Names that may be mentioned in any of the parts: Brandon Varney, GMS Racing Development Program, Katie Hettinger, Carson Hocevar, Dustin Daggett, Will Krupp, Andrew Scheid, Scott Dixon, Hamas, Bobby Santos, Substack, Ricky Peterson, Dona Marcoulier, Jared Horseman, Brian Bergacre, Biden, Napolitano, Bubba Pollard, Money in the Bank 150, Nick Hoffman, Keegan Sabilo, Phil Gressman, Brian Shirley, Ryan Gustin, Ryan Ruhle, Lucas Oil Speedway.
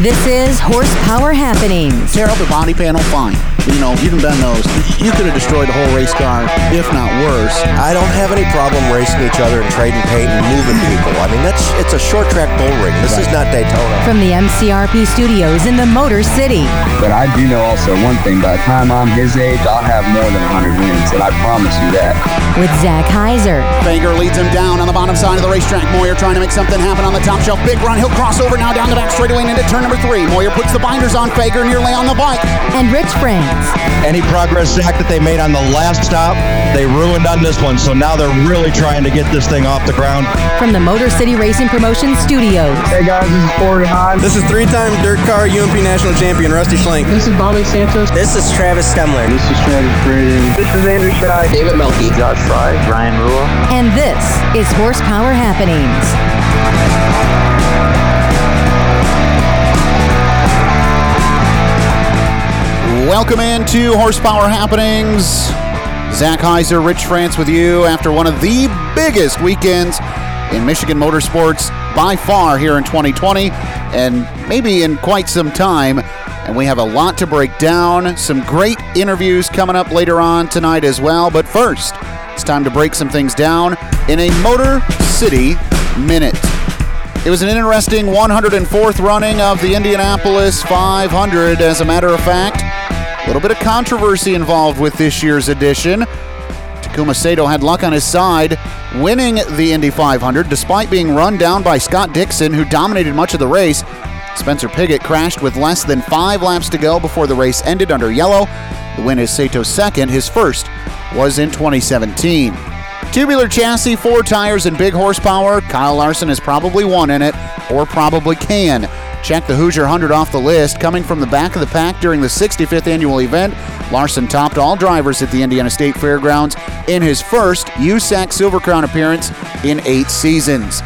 This is Horsepower Happenings. Tear up the body panel, fine. You know, you can bend those. You could have destroyed the whole race car, if not worse. I don't have any problem racing each other and trading paint and moving people. I mean, it's a short track bull ring. This is not Daytona. From the MCRP studios in the Motor City. But I do know also one thing. By the time I'm his age, I'll have more than 100 wins, and I promise you that. With Zach Heiser. Fager leads him down on the bottom side of the racetrack. Moyer trying to make something happen on the top shelf. Big run. He'll cross over now down the back straightaway and into turn number 3. Moyer puts the binders on Fager nearly on the bike. And Rich Frank. Any progress, Zach, that they made on the last stop, they ruined on this one. So now they're really trying to get this thing off the ground. From the Motor City Racing Promotion Studios. Hey guys, this is Ford Hahn. This is three-time dirt car UMP National Champion Rusty Schlenk. This is Bobby Santos. This is Travis Stemler. This is Travis Braden. This is Andrew Scheid. David Melke. Josh Fry. Ryan Ruhle. And this is Horsepower Happenings. Welcome in to Horsepower Happenings. Zach Heiser, Rich France with you after one of the biggest weekends in Michigan motorsports by far here in 2020 and maybe in quite some time. And we have a lot to break down. Some great interviews coming up later on tonight as well. But first, it's time to break some things down in a Motor City Minute. It was an interesting 104th running of the Indianapolis 500, as a matter of fact. A little bit of controversy involved with this year's edition. Takuma Sato had luck on his side, winning the Indy 500, despite being run down by Scott Dixon, who dominated much of the race. Spencer Pigot crashed with less than 5 laps to go before the race ended under yellow. The win is Sato's second. His first was in 2017. Tubular chassis, 4 tires, and big horsepower. Kyle Larson has probably won in it, or probably can. Check the Hoosier 100 off the list. Coming from the back of the pack during the 65th annual event, Larson topped all drivers at the Indiana State Fairgrounds in his first USAC Silver Crown appearance in 8 seasons.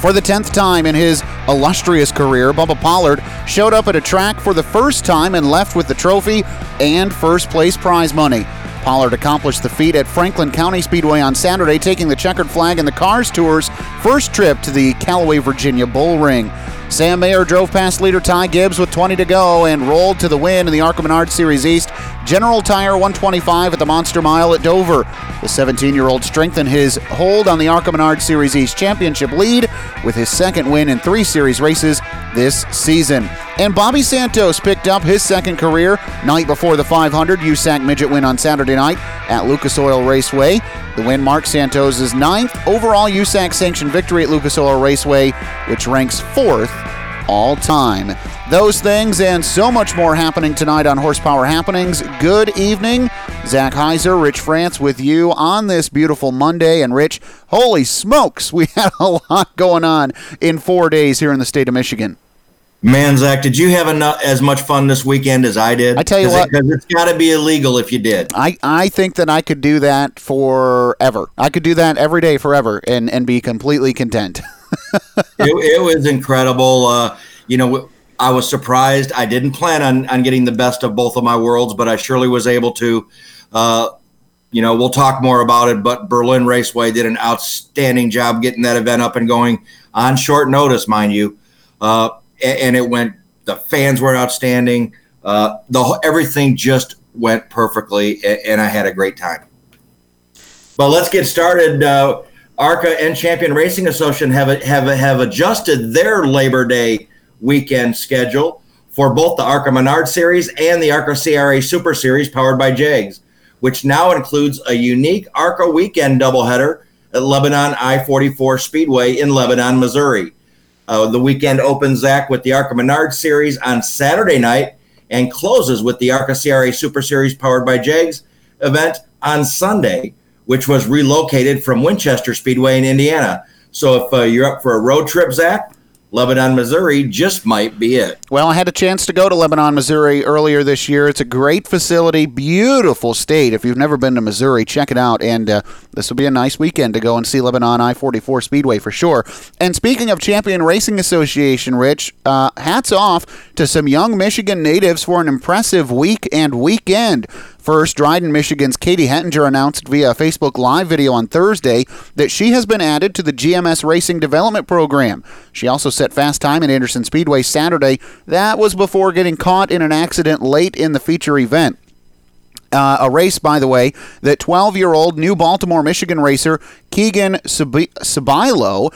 For the 10th time in his illustrious career, Bubba Pollard showed up at a track for the first time and left with the trophy and first place prize money. Pollard accomplished the feat at Franklin County Speedway on Saturday, taking the checkered flag in the Cars Tour's first trip to the Callaway, Virginia Bull Ring. Sam Mayer drove past leader Ty Gibbs with 20 to go and rolled to the win in the Arca Menard Series East General Tire 125 at the Monster Mile at Dover. The 17-year-old strengthened his hold on the Arca Menard Series East Championship lead with his second win in 3 series races this season. And Bobby Santos picked up his second career night before the 500 USAC Midget win on Saturday night at Lucas Oil Raceway. The win marked Santos' 9th overall USAC sanctioned victory at Lucas Oil Raceway, which ranks 4th all time. Those things and so much more happening tonight on Horsepower Happenings. Good evening. Zach Heiser, Rich France with you on this beautiful Monday. And Rich, holy smokes, we had a lot going on in 4 days here in the state of Michigan. Man, Zach, did you have as much fun this weekend as I did? I tell you what. Because it's got to be illegal if you did. I think that I could do that forever. I could do that every day forever and be completely content. It was incredible. I was surprised. I didn't plan on getting the best of both of my worlds, but I surely was able to. We'll talk more about it, but Berlin Raceway did an outstanding job getting that event up and going on short notice, mind you. And it went, the fans were outstanding. Everything just went perfectly, and I had a great time. But let's get started. ARCA and Champion Racing Association have adjusted their Labor Day weekend schedule for both the ARCA Menard Series and the ARCA CRA Super Series powered by JAGS, which now includes a unique ARCA weekend doubleheader at Lebanon I-44 Speedway in Lebanon, Missouri. The weekend opens, Zach, with the ARCA Menard Series on Saturday night and closes with the ARCA CRA Super Series powered by JAGS event on Sunday, which was relocated from Winchester Speedway in Indiana. So if you're up for a road trip, Zach, Lebanon, Missouri just might be it. Well, I had a chance to go to Lebanon, Missouri earlier this year. It's a great facility, beautiful state. If you've never been to Missouri, check it out. And this will be a nice weekend to go and see Lebanon I-44 Speedway for sure. And speaking of Champion Racing Association, Rich, hats off to some young Michigan natives for an impressive week and weekend. First, Dryden, Michigan's Katie Hettinger announced via a Facebook Live video on Thursday that she has been added to the GMS Racing Development Program. She also set fast time at Anderson Speedway Saturday. That was before getting caught in an accident late in the feature event. A race, by the way, that 12-year-old New Baltimore, Michigan racer Keegan Sabilo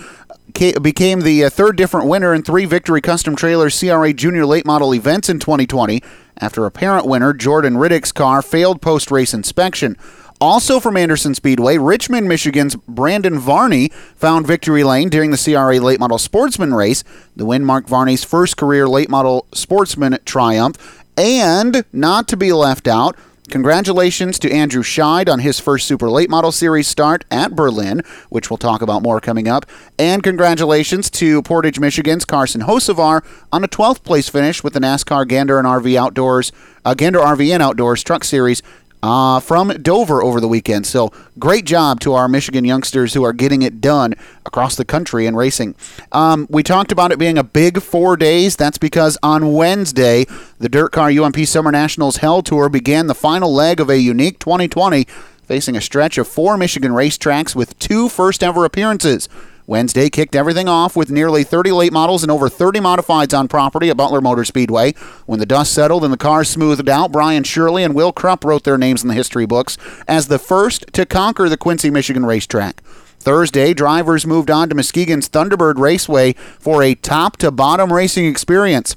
became the third different winner in three Victory Custom Trailers CRA Junior Late Model events in 2020 after apparent winner Jordan Riddick's car failed post-race inspection. Also from Anderson Speedway, Richmond, Michigan's Brandon Varney found victory lane during the CRA Late Model Sportsman race. The win marked Varney's first career Late Model Sportsman triumph. And, not to be left out, congratulations to Andrew Scheid on his first Super Late Model Series start at Berlin, which we'll talk about more coming up. And congratulations to Portage, Michigan's Carson Hocevar on a 12th place finish with the NASCAR Gander RV and Outdoors Truck Series from Dover over the weekend. So great job to our Michigan youngsters who are getting it done across the country in racing. We talked about it being a big 4 days. That's because on Wednesday, the Dirt Car UMP Summer Nationals Hell Tour began the final leg of a unique 2020, facing a stretch of four Michigan racetracks with two first-ever appearances. Wednesday kicked everything off with nearly 30 late models and over 30 modifieds on property at Butler Motor Speedway. When the dust settled and the cars smoothed out, Brian Shirley and Will Krupp wrote their names in the history books as the first to conquer the Quincy, Michigan racetrack. Thursday, drivers moved on to Muskegon's Thunderbird Raceway for a top-to-bottom racing experience.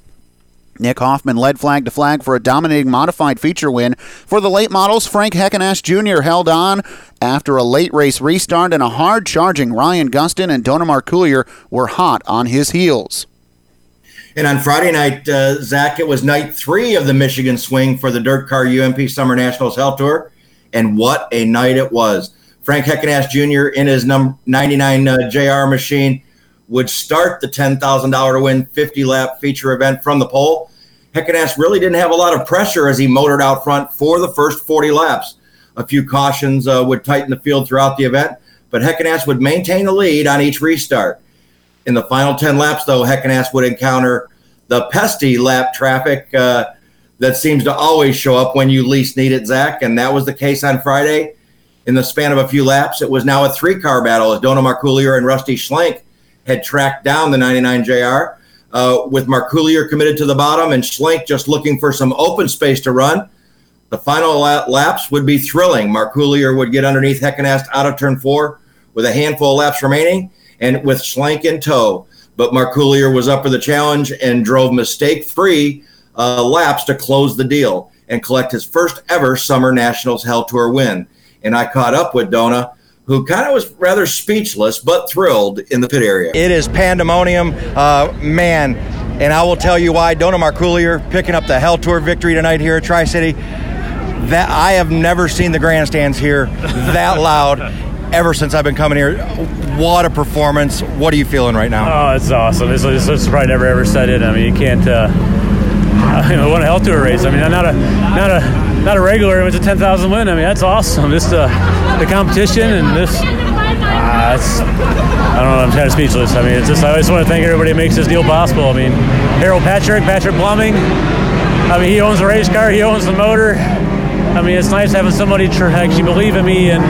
Nick Hoffman led flag to flag for a dominating modified feature win. For the late models, Frank Heckenast Jr. held on after a late race restart, and a hard-charging Ryan Gustin and Dona Marcoulier were hot on his heels. And on Friday night, Zach, it was night three of the Michigan swing for the Dirt Car UMP Summer Nationals Hell Tour, and what a night it was. Frank Heckenast Jr. in his 99 JR machine would start the $10,000 to win 50-lap feature event from the pole. Heckenast really didn't have a lot of pressure as he motored out front for the first 40 laps. A few cautions would tighten the field throughout the event, but Heckenast would maintain the lead on each restart. In the final 10 laps, though, Heckenast would encounter the pesky lap traffic that seems to always show up when you least need it, Zach, and that was the case on Friday. In the span of a few laps, it was now a three-car battle as Dona Marcoulier and Rusty Schlenk had tracked down the 99 JR, with Marcoulier committed to the bottom and Schlenk just looking for some open space to run. The final laps would be thrilling. Marcoulier would get underneath Heckenast out of turn four with a handful of laps remaining and with Schlenk in tow. But Marcoulier was up for the challenge and drove mistake-free laps to close the deal and collect his first ever Summer Nationals Hell Tour win. And I caught up with Dona, who kind of was rather speechless but thrilled in the pit area. It is pandemonium, man. And I will tell you why. Dona Marcoulier picking up the Hell Tour victory tonight here at Tri-City. That I have never seen the grandstands here that loud ever since I've been coming here. What a performance. What are you feeling right now? Oh, it's awesome. It's probably never ever said it. I mean, you can't what a Hell Tour race. I mean, not a regular. It was a 10,000 win. I mean, that's awesome. Just the competition and this. I don't know. I'm kind of speechless. I mean, it's just. I just want to thank everybody who makes this deal possible. I mean, Harold Patrick Plumbing. I mean, he owns the race car. He owns the motor. I mean, it's nice having somebody actually believe in me and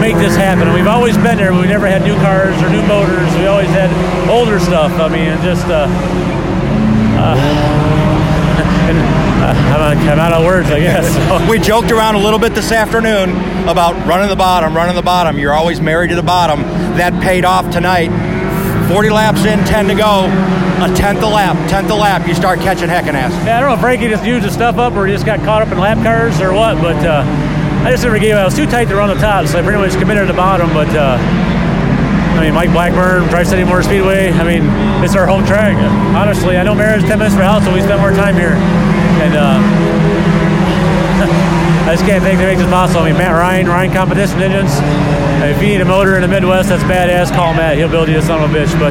make this happen. And we've always been there. But we never had new cars or new motors. We always had older stuff. I mean, just. I'm out of words, I guess. So. We joked around a little bit this afternoon about running the bottom. You're always married to the bottom. That paid off tonight. 40 laps in, 10 to go. A tenth a lap. You start catching Heckenast. Yeah, I don't know if Frankie just used the stuff up or he just got caught up in lap cars or what, but I just never gave up. I was too tight to run the top, so I pretty much committed to the bottom, but Mike Blackburn, Tri-City Motor Speedway, it's our home track. Honestly, I know Merritt's 10 minutes from the house, so we spend more time here. And I just can't think they make this possible. I mean, Matt Ryan Competition Engines. If you need a motor in the Midwest that's badass, call Matt. He'll build you a son of a bitch. But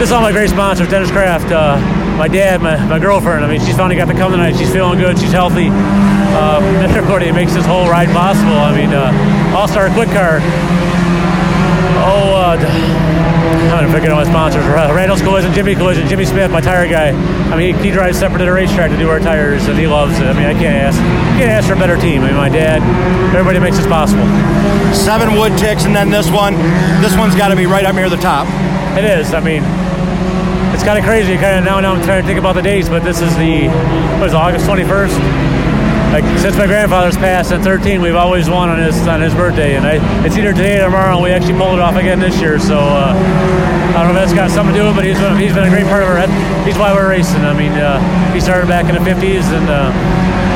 this is all my great sponsors, Dennis Kraft, my dad, my girlfriend. I mean, she's finally got to come tonight. She's feeling good. She's healthy. Everybody makes this whole ride possible. All-Star Quick Car. I don't forget all my sponsors. Randall's Collision, Jimmy Collision, Jimmy Smith, my tire guy. I mean, he drives separate at a racetrack to do our tires, and he loves it. I mean, I can't ask for a better team. I mean, my dad, everybody makes this possible. 7 wood ticks, and then this one's got to be right up near the top. It is. I mean, it's kind of crazy. Now I'm trying to think about the dates, but this is August 21st. Like, since my grandfather's passed at 13, we've always won on his birthday, and it's either today or tomorrow, and we actually pulled it off again this year, so I don't know if that's got something to do with it, but he's been a great part of our head. He's why we're racing. I mean, he started back in the 50s, and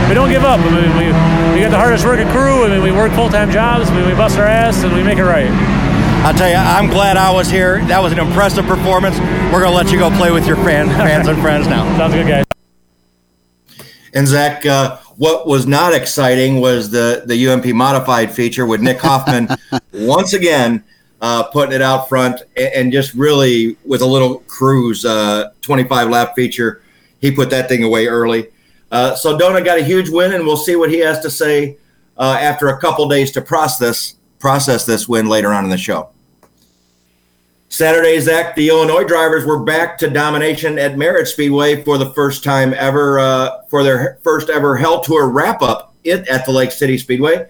we don't give up. I mean, we got the hardest working crew. I mean, we work full-time jobs. I mean, we bust our ass, and we make it right. I'll tell you, I'm glad I was here. That was an impressive performance. We're going to let you go play with your fans and friends now. Sounds good, guys. And Zach, what was not exciting was the UMP modified feature with Nick Hoffman once again putting it out front, and just really with a little cruise 25-lap feature, he put that thing away early. So Dona got a huge win, and we'll see what he has to say after a couple days to process this win later on in the show. Saturday, Zach, the Illinois drivers were back to domination at Merritt Speedway for the first time ever, for their first ever Hell Tour wrap-up at the Lake City Speedway,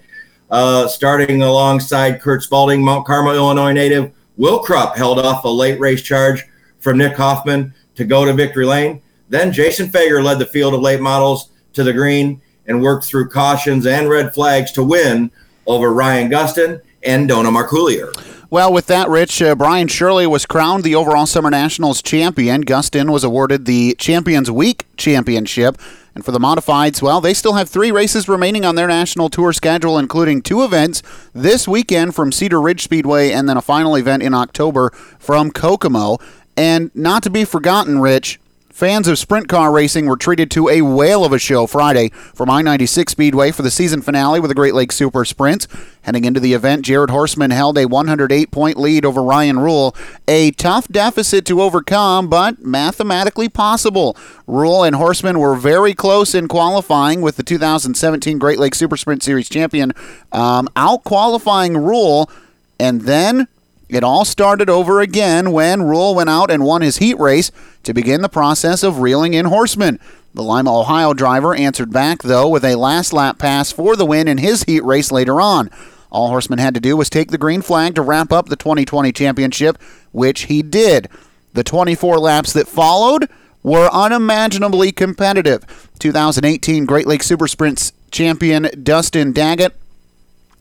starting alongside Kurt Spalding. Mount Carmel, Illinois native Will Krupp held off a late race charge from Nick Hoffman to go to victory lane. Then Jason Fager led the field of late models to the green and worked through cautions and red flags to win over Ryan Gustin and Dona Marcoulier. Well, with that, Rich, Brian Shirley was crowned the overall Summer Nationals champion. Gustin was awarded the Champions Week championship. And for the Modifieds, well, they still have 3 races remaining on their national tour schedule, including 2 events this weekend from Cedar Ridge Speedway and then a final event in October from Kokomo. And not to be forgotten, Rich, fans of sprint car racing were treated to a whale of a show Friday from I-96 Speedway for the season finale with the Great Lakes Super Sprints. Heading into the event, Jared Horseman held a 108-point lead over Ryan Ruhle, a tough deficit to overcome, but mathematically possible. Ruhle and Horseman were very close in qualifying, with the 2017 Great Lakes Super Sprint Series champion out-qualifying Ruhle, and then it all started over again when Ruhle went out and won his heat race to begin the process of reeling in Horseman. The Lima, Ohio driver answered back, though, with a last-lap pass for the win in his heat race later on. All Horseman had to do was take the green flag to wrap up the 2020 championship, which he did. The 24 laps that followed were unimaginably competitive. 2018 Great Lakes Super Sprints champion Dustin Daggett,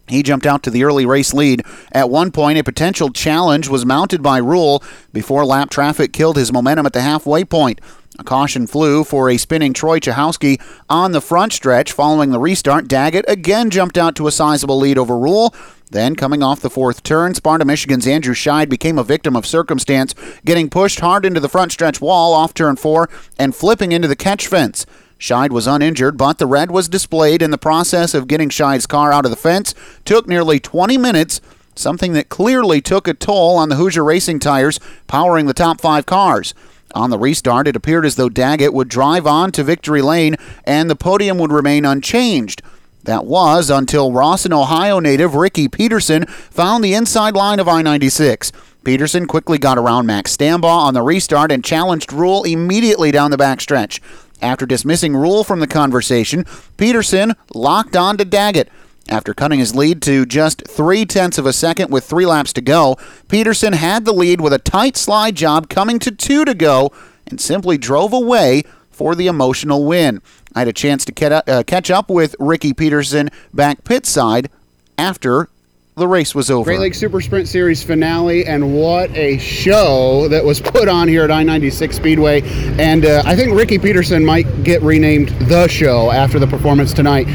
he jumped out to the early race lead. At one point, a potential challenge was mounted by Ruhle before lap traffic killed his momentum at the halfway point. A caution flew for a spinning Troy Chahowski on the front stretch. Following the restart, Daggett again jumped out to a sizable lead over Ruhle. Then, coming off the fourth turn, Sparta, Michigan's Andrew Scheid became a victim of circumstance, getting pushed hard into the front stretch wall off turn 4 and flipping into the catch fence. Scheid was uninjured, but the red was displayed in the process of getting Scheid's car out of the fence. Took nearly 20 minutes, something that clearly took a toll on the Hoosier Racing tires powering the top 5 cars. On the restart, it appeared as though Daggett would drive on to victory lane and the podium would remain unchanged. That was until Rawson, Ohio native Ricky Peterson found the inside line of I-96. Peterson quickly got around Max Stambaugh on the restart and challenged Ruhle immediately down the backstretch. After dismissing Ruhle from the conversation, Peterson locked on to Daggett. After cutting his lead to just 0.3 of a second with 3 laps to go, Peterson had the lead with a tight slide job coming to 2 to go and simply drove away for the emotional win. I had a chance to catch up with Ricky Peterson back pit side after the race was over. Great Lakes Super Sprint Series finale, and what a show that was put on here at I-96 Speedway. And I think Ricky Peterson might get renamed The Show after the performance tonight.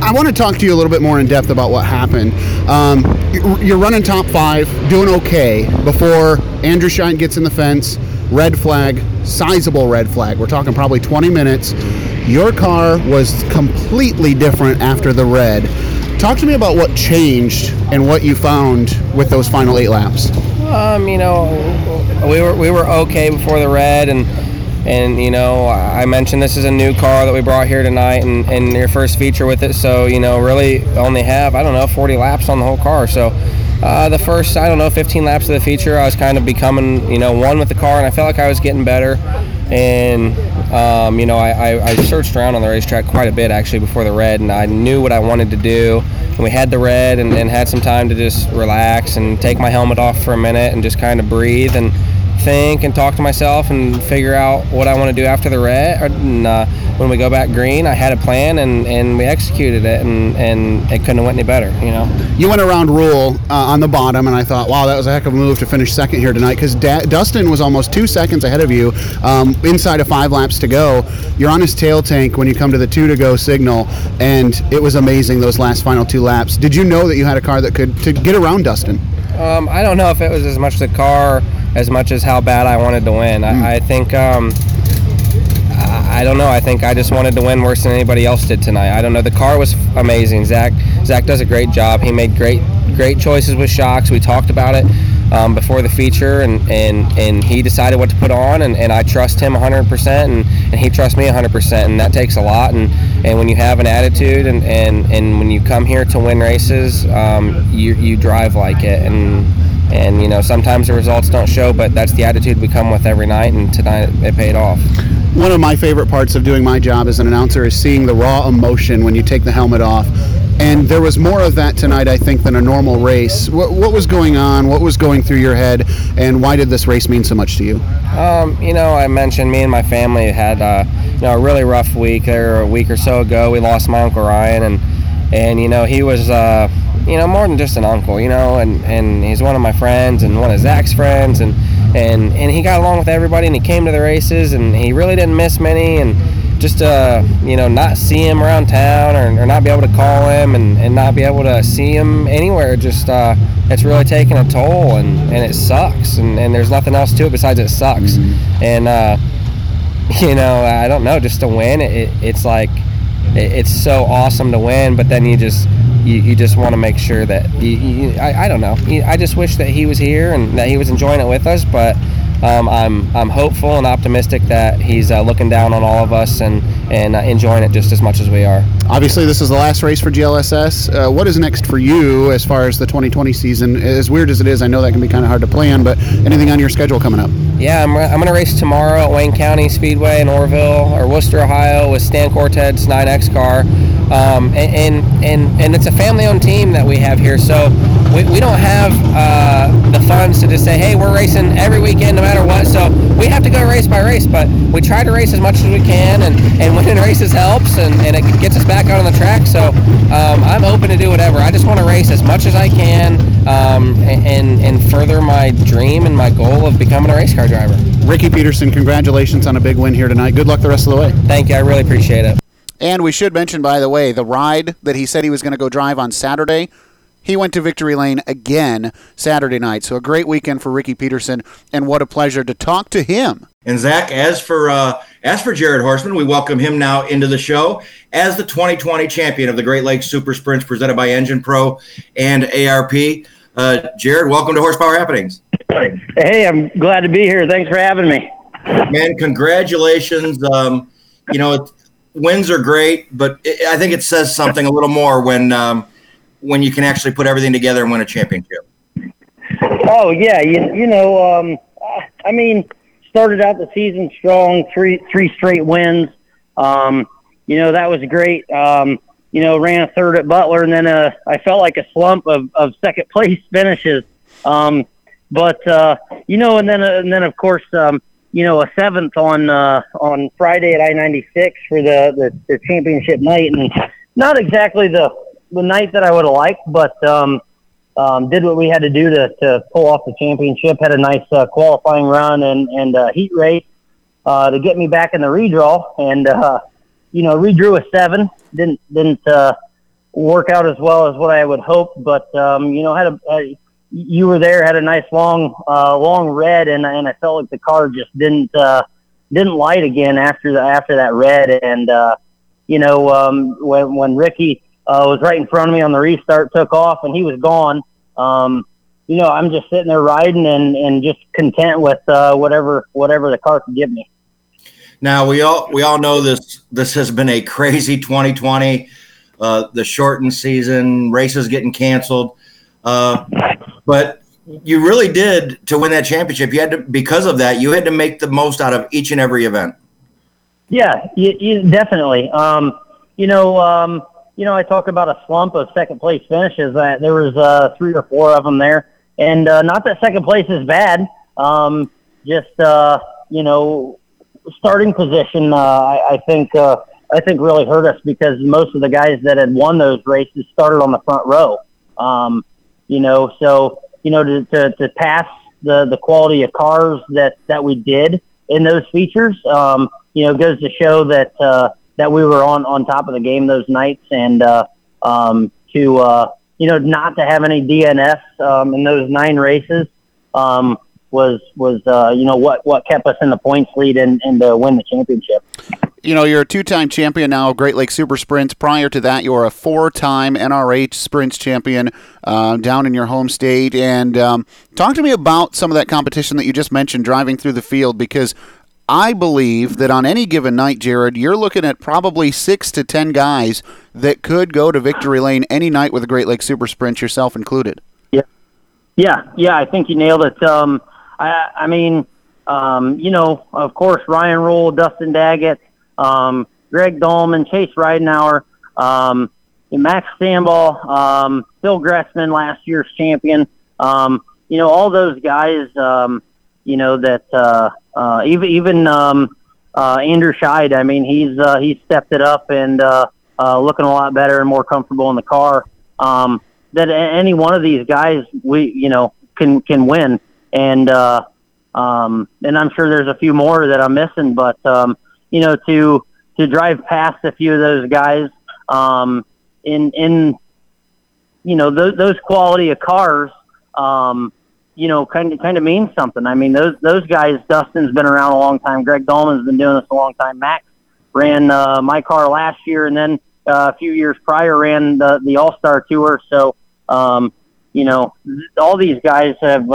I want to talk to you a little bit more in depth about what happened. You're running top 5, doing okay, before Andrew Scheid gets in the fence. Red flag, sizable red flag. We're talking probably 20 minutes. Your car was completely different after the red. Talk to me about what changed and what you found with those final 8 laps. We were okay before the red, and you know, I mentioned this is a new car that we brought here tonight, and your first feature with it. So, you know, really only have, I don't know, 40 laps on the whole car. So The first, I don't know, 15 laps of the feature, I was kind of becoming, one with the car, and I felt like I was getting better. And, I searched around on the racetrack quite a bit, actually, before the red, and I knew what I wanted to do. And we had the red and had some time to just relax and take my helmet off for a minute and just kind of breathe and think and talk to myself and figure out what I want to do after the red. And when we go back green, I had a plan and we executed it, and it couldn't have went any better. You went around Ruhle on the bottom, and I thought, wow, that was a heck of a move to finish second here tonight, because Dustin was almost 2 seconds ahead of you inside of 5 laps to go. You're on his tail tank when you come to the 2 to go signal, and it was amazing those last final 2 laps. Did you know that you had a car that could to get around Dustin? I don't know if it was as much the car as much as how bad I wanted to win. I think, I don't know. I think I just wanted to win worse than anybody else did tonight. I don't know. The car was amazing. Zach does a great job. He made great choices with shocks. We talked about it before the feature, and he decided what to put on, and I trust him 100%, and he trusts me 100%, and that takes a lot. And when you have an attitude and when you come here to win races, you drive like it. And sometimes the results don't show, but that's the attitude we come with every night, and tonight it paid off. One of my favorite parts of doing my job as an announcer is seeing the raw emotion when you take the helmet off. And there was more of that tonight, I think, than a normal race. What was going on? What was going through your head? And why did this race mean so much to you? I mentioned me and my family had a really rough week. Or a week or so ago, we lost my Uncle Ryan, and he was... more than just an uncle, and he's one of my friends and one of Zach's friends, and he got along with everybody, and he came to the races, and he really didn't miss many, and just, not see him around town or not be able to call him and not be able to see him anywhere, just, it's really taking a toll, and it sucks, and there's nothing else to it besides it sucks. Mm-hmm. And, I don't know, just to win, it's like, it's so awesome to win, but then you just want to make sure that I don't know. I just wish that he was here and that he was enjoying it with us. But I'm hopeful and optimistic that he's looking down on all of us and enjoying it just as much as we are. Obviously, this is the last race for GLSS. What is next for you as far as the 2020 season? As weird as it is, I know that can be kind of hard to plan. But anything on your schedule coming up? Yeah, I'm going to race tomorrow at Wayne County Speedway in Orrville or Worcester, Ohio, with Stan Corted's 9X car. And it's a family-owned team that we have here, so we don't have the funds to just say, hey, we're racing every weekend no matter what, so we have to go race by race, but we try to race as much as we can, and winning races helps, and it gets us back out on the track, so I'm open to do whatever. I just want to race as much as I can and further my dream and my goal of becoming a race car driver. Ricky Peterson, congratulations on a big win here tonight. Good luck the rest of the way. Thank you. I really appreciate it. And we should mention, by the way, the ride that he said he was going to go drive on Saturday, he went to Victory Lane again Saturday night. So a great weekend for Ricky Peterson, and what a pleasure to talk to him. And Zach, as for Jared Horseman, we welcome him now into the show as the 2020 champion of the Great Lakes Super Sprints presented by Engine Pro and ARP. Jared, welcome to Horsepower Happenings. Hey, I'm glad to be here. Thanks for having me. Man, congratulations. Wins are great, but I think it says something a little more when you can actually put everything together and win a championship. Oh yeah, started out the season strong, three straight wins. That was great. Ran a third at Butler, and then I felt like a slump of second place finishes. But of course. A seventh on Friday at I-96 for the championship night, and not exactly the night that I would have liked, but did what we had to do to pull off the championship. Had a nice qualifying run and heat race to get me back in the redraw, and redrew a 7. Didn't work out as well as what I would hope, but you were there, had a nice long red, and I felt like the car just didn't light again after that red. And when Ricky was right in front of me on the restart, took off and he was gone. I'm just sitting there riding and just content with whatever the car could give me. Now we all know this has been a crazy 2020, the shortened season, races getting canceled. But you really did, to win that championship, you had to, because of that, you had to make the most out of each and every event. Yeah, you definitely. I talk about a slump of second place finishes. There was 3 or 4 of them there, and not that second place is bad. Starting position, I think really hurt us, because most of the guys that had won those races started on the front row. To pass the quality of cars that we did in those features, goes to show that we were on top of the game those nights, and not to have any DNFs in those 9 races was what kept us in the points lead and to win the championship. You're a 2-time champion now of Great Lakes Super Sprints. Prior to that, you were a 4-time NRH Sprints champion down in your home state. And talk to me about some of that competition that you just mentioned, driving through the field, because I believe that on any given night, Jared, you're looking at probably 6 to 10 guys that could go to victory lane any night with a Great Lakes Super Sprint, yourself included. Yeah, I think you nailed it. Of course, Ryan Ruhle, Dustin Daggett, Greg Dolman, Chase Ridenauer, Max Stambaugh, Phil Gressman, last year's champion. All those guys, even Andrew Scheid, I mean, he's stepped it up and looking a lot better and more comfortable in the car. That any one of these guys can win, and I'm sure there's a few more that I'm missing, but to drive past a few of those guys those quality of cars, kind of means something. I mean, those guys, Dustin's been around a long time. Greg Dolman's been doing this a long time. Max ran my car last year, and then a few years prior ran the All-Star Tour. So, all these guys have,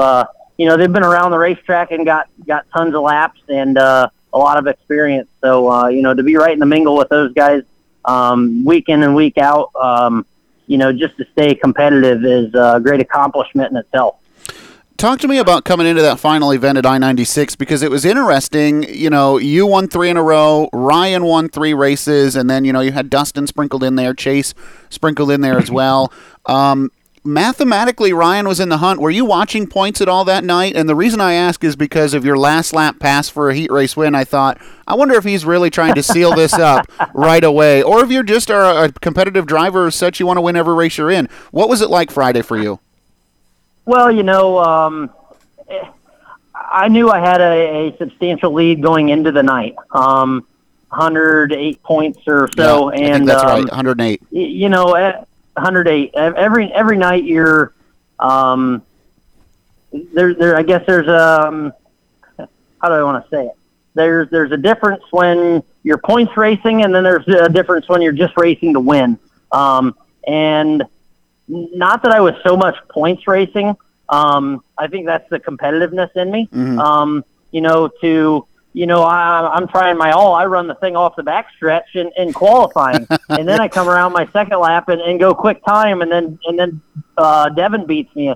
they've been around the racetrack and got tons of laps and a lot of experience. So, to be right in the mingle with those guys week in and week out, just to stay competitive is a great accomplishment in itself. Talk to me about coming into that final event at I-96, because it was interesting. You won 3 in a row, Ryan won 3 races, and then, you had Dustin sprinkled in there, Chase sprinkled in there as well. Mathematically, Ryan was in the hunt. Were you watching points at all that night? And the reason I ask is because of your last lap pass for a heat race win. I thought, I wonder if he's really trying to seal this up right away, or if you're just a competitive driver such you want to win every race you're in. What was it like Friday for you? Well, I knew I had a substantial lead going into the night, 108 points or so. Yeah, and I think that's right, 108. 108. Every night you're there. I guess there's how do I want to say it? There's a difference when you're points racing, and then there's a difference when you're just racing to win. Not that I was so much points racing. I think that's the competitiveness in me. Mm-hmm. I'm trying my all. I run the thing off the backstretch in qualifying, and then I come around my second lap and go quick time, and then Devin beats me,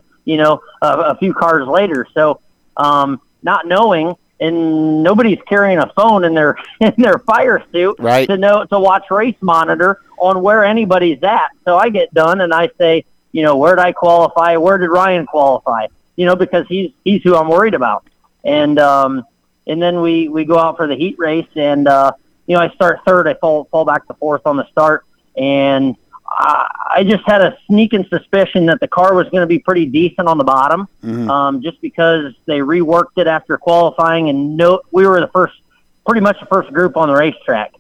a few cars later. So not knowing, and nobody's carrying a phone in their fire suit, right, to watch race monitor on where anybody's at. So I get done and I say, where'd I qualify? Where did Ryan qualify? Because he's who I'm worried about. And then we go out for the heat race, and I start third. I fall back to fourth on the start, and I just had a sneaking suspicion that the car was going to be pretty decent on the bottom, mm-hmm. Just because they reworked it after qualifying, and we were pretty much the first group on the racetrack,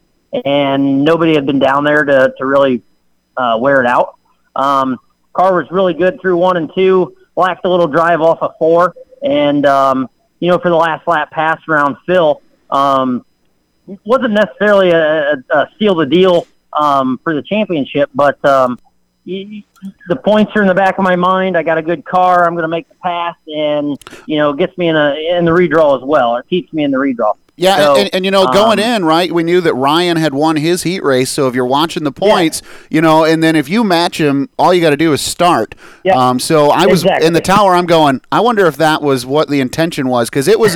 and nobody had been down there to really wear it out. Car was really good through 1 and 2, lacked a little drive off of 4, and for the last lap pass around Phil, wasn't necessarily a seal the deal for the championship, but the points are in the back of my mind. I got a good car. I'm going to make the pass, and it gets me in the redraw as well. It keeps me in the redraw. Yeah, so, and you know, going in, right, we knew that Ryan had won his heat race, so if you're watching the points, you know, and then if you match him, all you got to do is start. Yeah. So I was in the tower, I'm going, I wonder if that was what the intention was, because it was,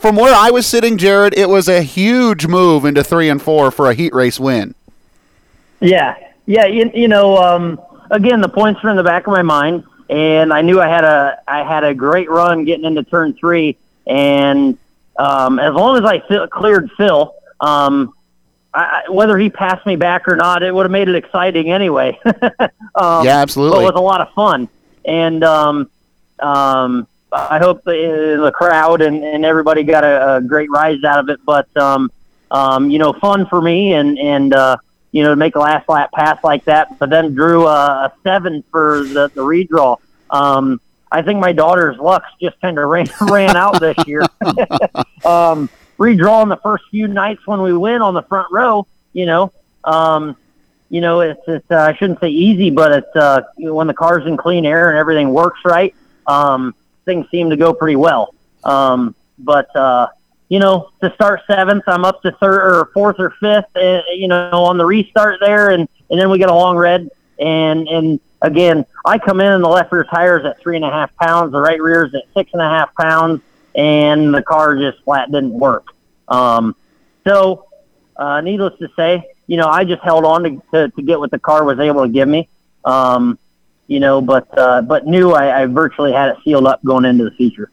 from where I was sitting, Jared, it was a huge move into 3 and 4 for a heat race win. Yeah, yeah, you know, again, the points were in the back of my mind, and I knew I had a great run getting into turn 3, and... as long as I cleared Phil, whether he passed me back or not, it would have made it exciting anyway. Yeah, absolutely. But it was a lot of fun. And I hope the crowd and everybody got a great rise out of it. But, you know, fun for me and you know, to make a last lap pass like that. But then drew a 7 for the redraw. I think my daughter's luck just kind of ran out this year. Redrawing the first few nights when we win on the front row, you know, it's I shouldn't say easy, but it's you know, when the car's in clean air and everything works right, things seem to go pretty well. But you know, to start 7th, I'm up to 3rd or 4th or 5th, you know, on the restart there, and then we get a long red and. Again, I come in and the left rear tire's at 3.5 pounds, the right rear's at 6.5 pounds, and the car just flat didn't work. So, needless to say, you know, I just held on to get what the car was able to give me, you know, but knew I virtually had it sealed up going into the feature.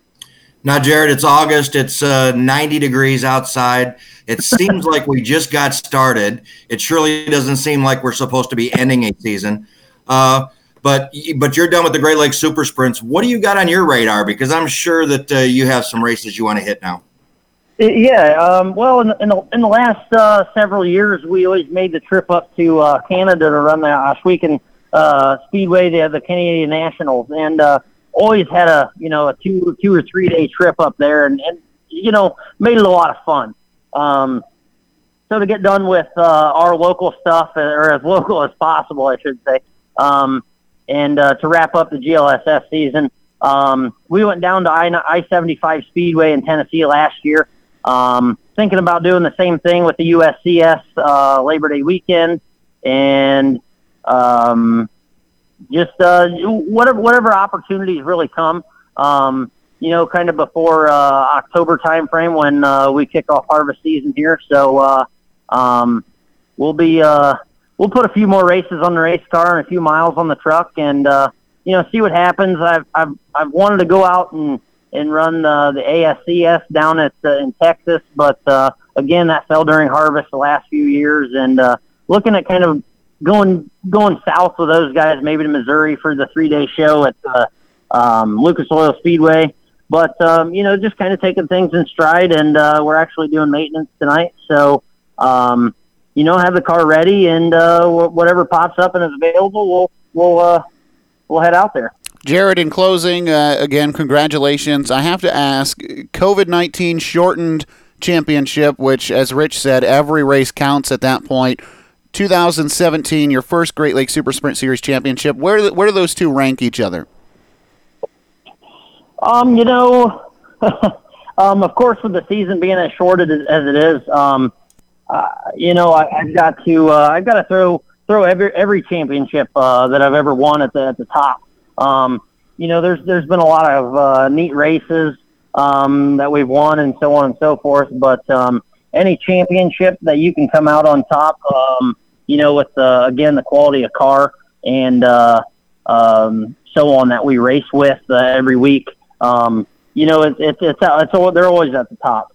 Now, Jared, it's August. It's 90 degrees outside. It seems like we just got started. It surely doesn't seem like we're supposed to be ending a season. But you're done with the Great Lakes Super Sprints. What do you got on your radar? Because I'm sure that you have some races you want to hit now. Yeah. Well, in the last several years, we always made the trip up to Canada to run the Oshwegan Speedway, the Canadian Nationals, and always had a 2 or 3 day trip up there, and you know, made it a lot of fun. So to get done with our local stuff, or as local as possible, I should say. And to wrap up the GLSS season, we went down to I-75 Speedway in Tennessee last year, thinking about doing the same thing with the USCS Labor Day weekend, and just whatever opportunities really come, you know, kind of before October timeframe when we kick off harvest season here. So we'll be... We'll put a few more races on the race car and a few miles on the truck, and you know, see what happens. I've wanted to go out and run the ASCS down in Texas, but again, that fell during harvest the last few years, and looking at kind of going south with those guys, maybe to Missouri for the 3 day show at Lucas Oil Speedway. But you know, just kind of taking things in stride, and we're actually doing maintenance tonight, so. You know, have the car ready, and whatever pops up and is available, we'll head out there. Jared, in closing, again, congratulations. I have to ask, COVID-19 shortened championship, which, as Rich said, every race counts at that point. 2017, your first Great Lakes Super Sprint Series championship. Where do those two rank each other? You know, of course, with the season being as short as it is, you know, I've got to throw every championship that I've ever won at the top. You know, there's been a lot of neat races that we've won, and so on and so forth. But any championship that you can come out on top, you know, with again the quality of car and so on that we race with every week. You know, it's they're always at the top.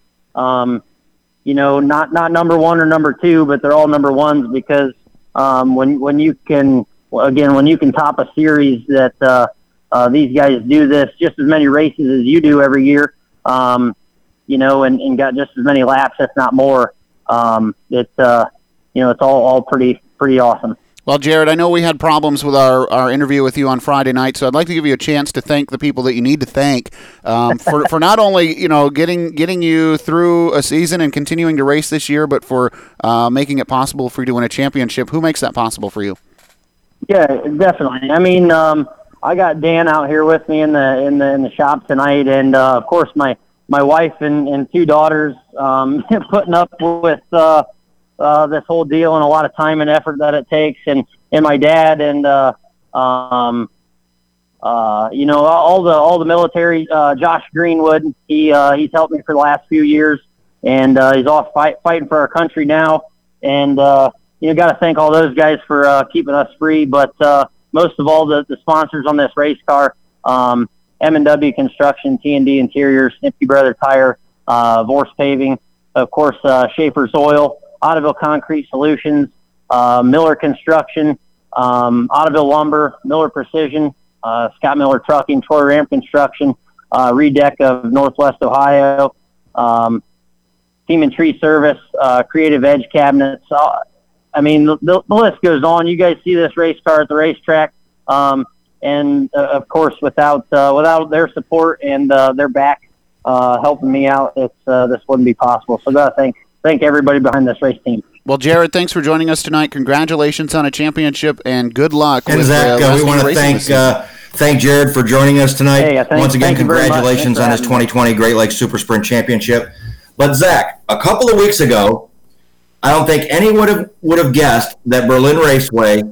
You know, not number one or number two, but they're all number ones because when you can top a series that these guys do this just as many races as you do every year, you know, and got just as many laps, if not more. You know, it's all pretty awesome. Well, Jared, I know we had problems with our interview with you on Friday night, so I'd like to give you a chance to thank the people that you need to thank for not only, you know, getting you through a season and continuing to race this year, but for making it possible for you to win a championship. Who makes that possible for you? Yeah, definitely. I mean, I got Dan out here with me in the shop tonight, and of course my my wife and two daughters putting up with this whole deal and a lot of time and effort that it takes, and my dad and you know, all the military. Josh Greenwood, he's helped me for the last few years, and he's off fighting for our country now. And you know, got to thank all those guys for keeping us free, but most of all, the sponsors on this race car. M&W Construction, T&D Interiors, Nipsey Brother Tire, Vorse Paving, of course, Schaefer's Oil, Audubon Concrete Solutions, Miller Construction, Audubon Lumber, Miller Precision, Scott Miller Trucking, Troy Ramp Construction, Redeck of Northwest Ohio, Team and Tree Service, Creative Edge Cabinets. I mean, the list goes on. You guys see this race car at the racetrack. And of course, without their support and their back helping me out, it's this wouldn't be possible. So, gotta thank everybody behind this race team. Well, Jared, thanks for joining us tonight. Congratulations on a championship, and good luck. And with Zach, we want to thank Jared for joining us tonight. Hey, once again, congratulations on his 2020 Great Lakes Super Sprint Championship. But Zach, a couple of weeks ago, I don't think anyone would have guessed that Berlin Raceway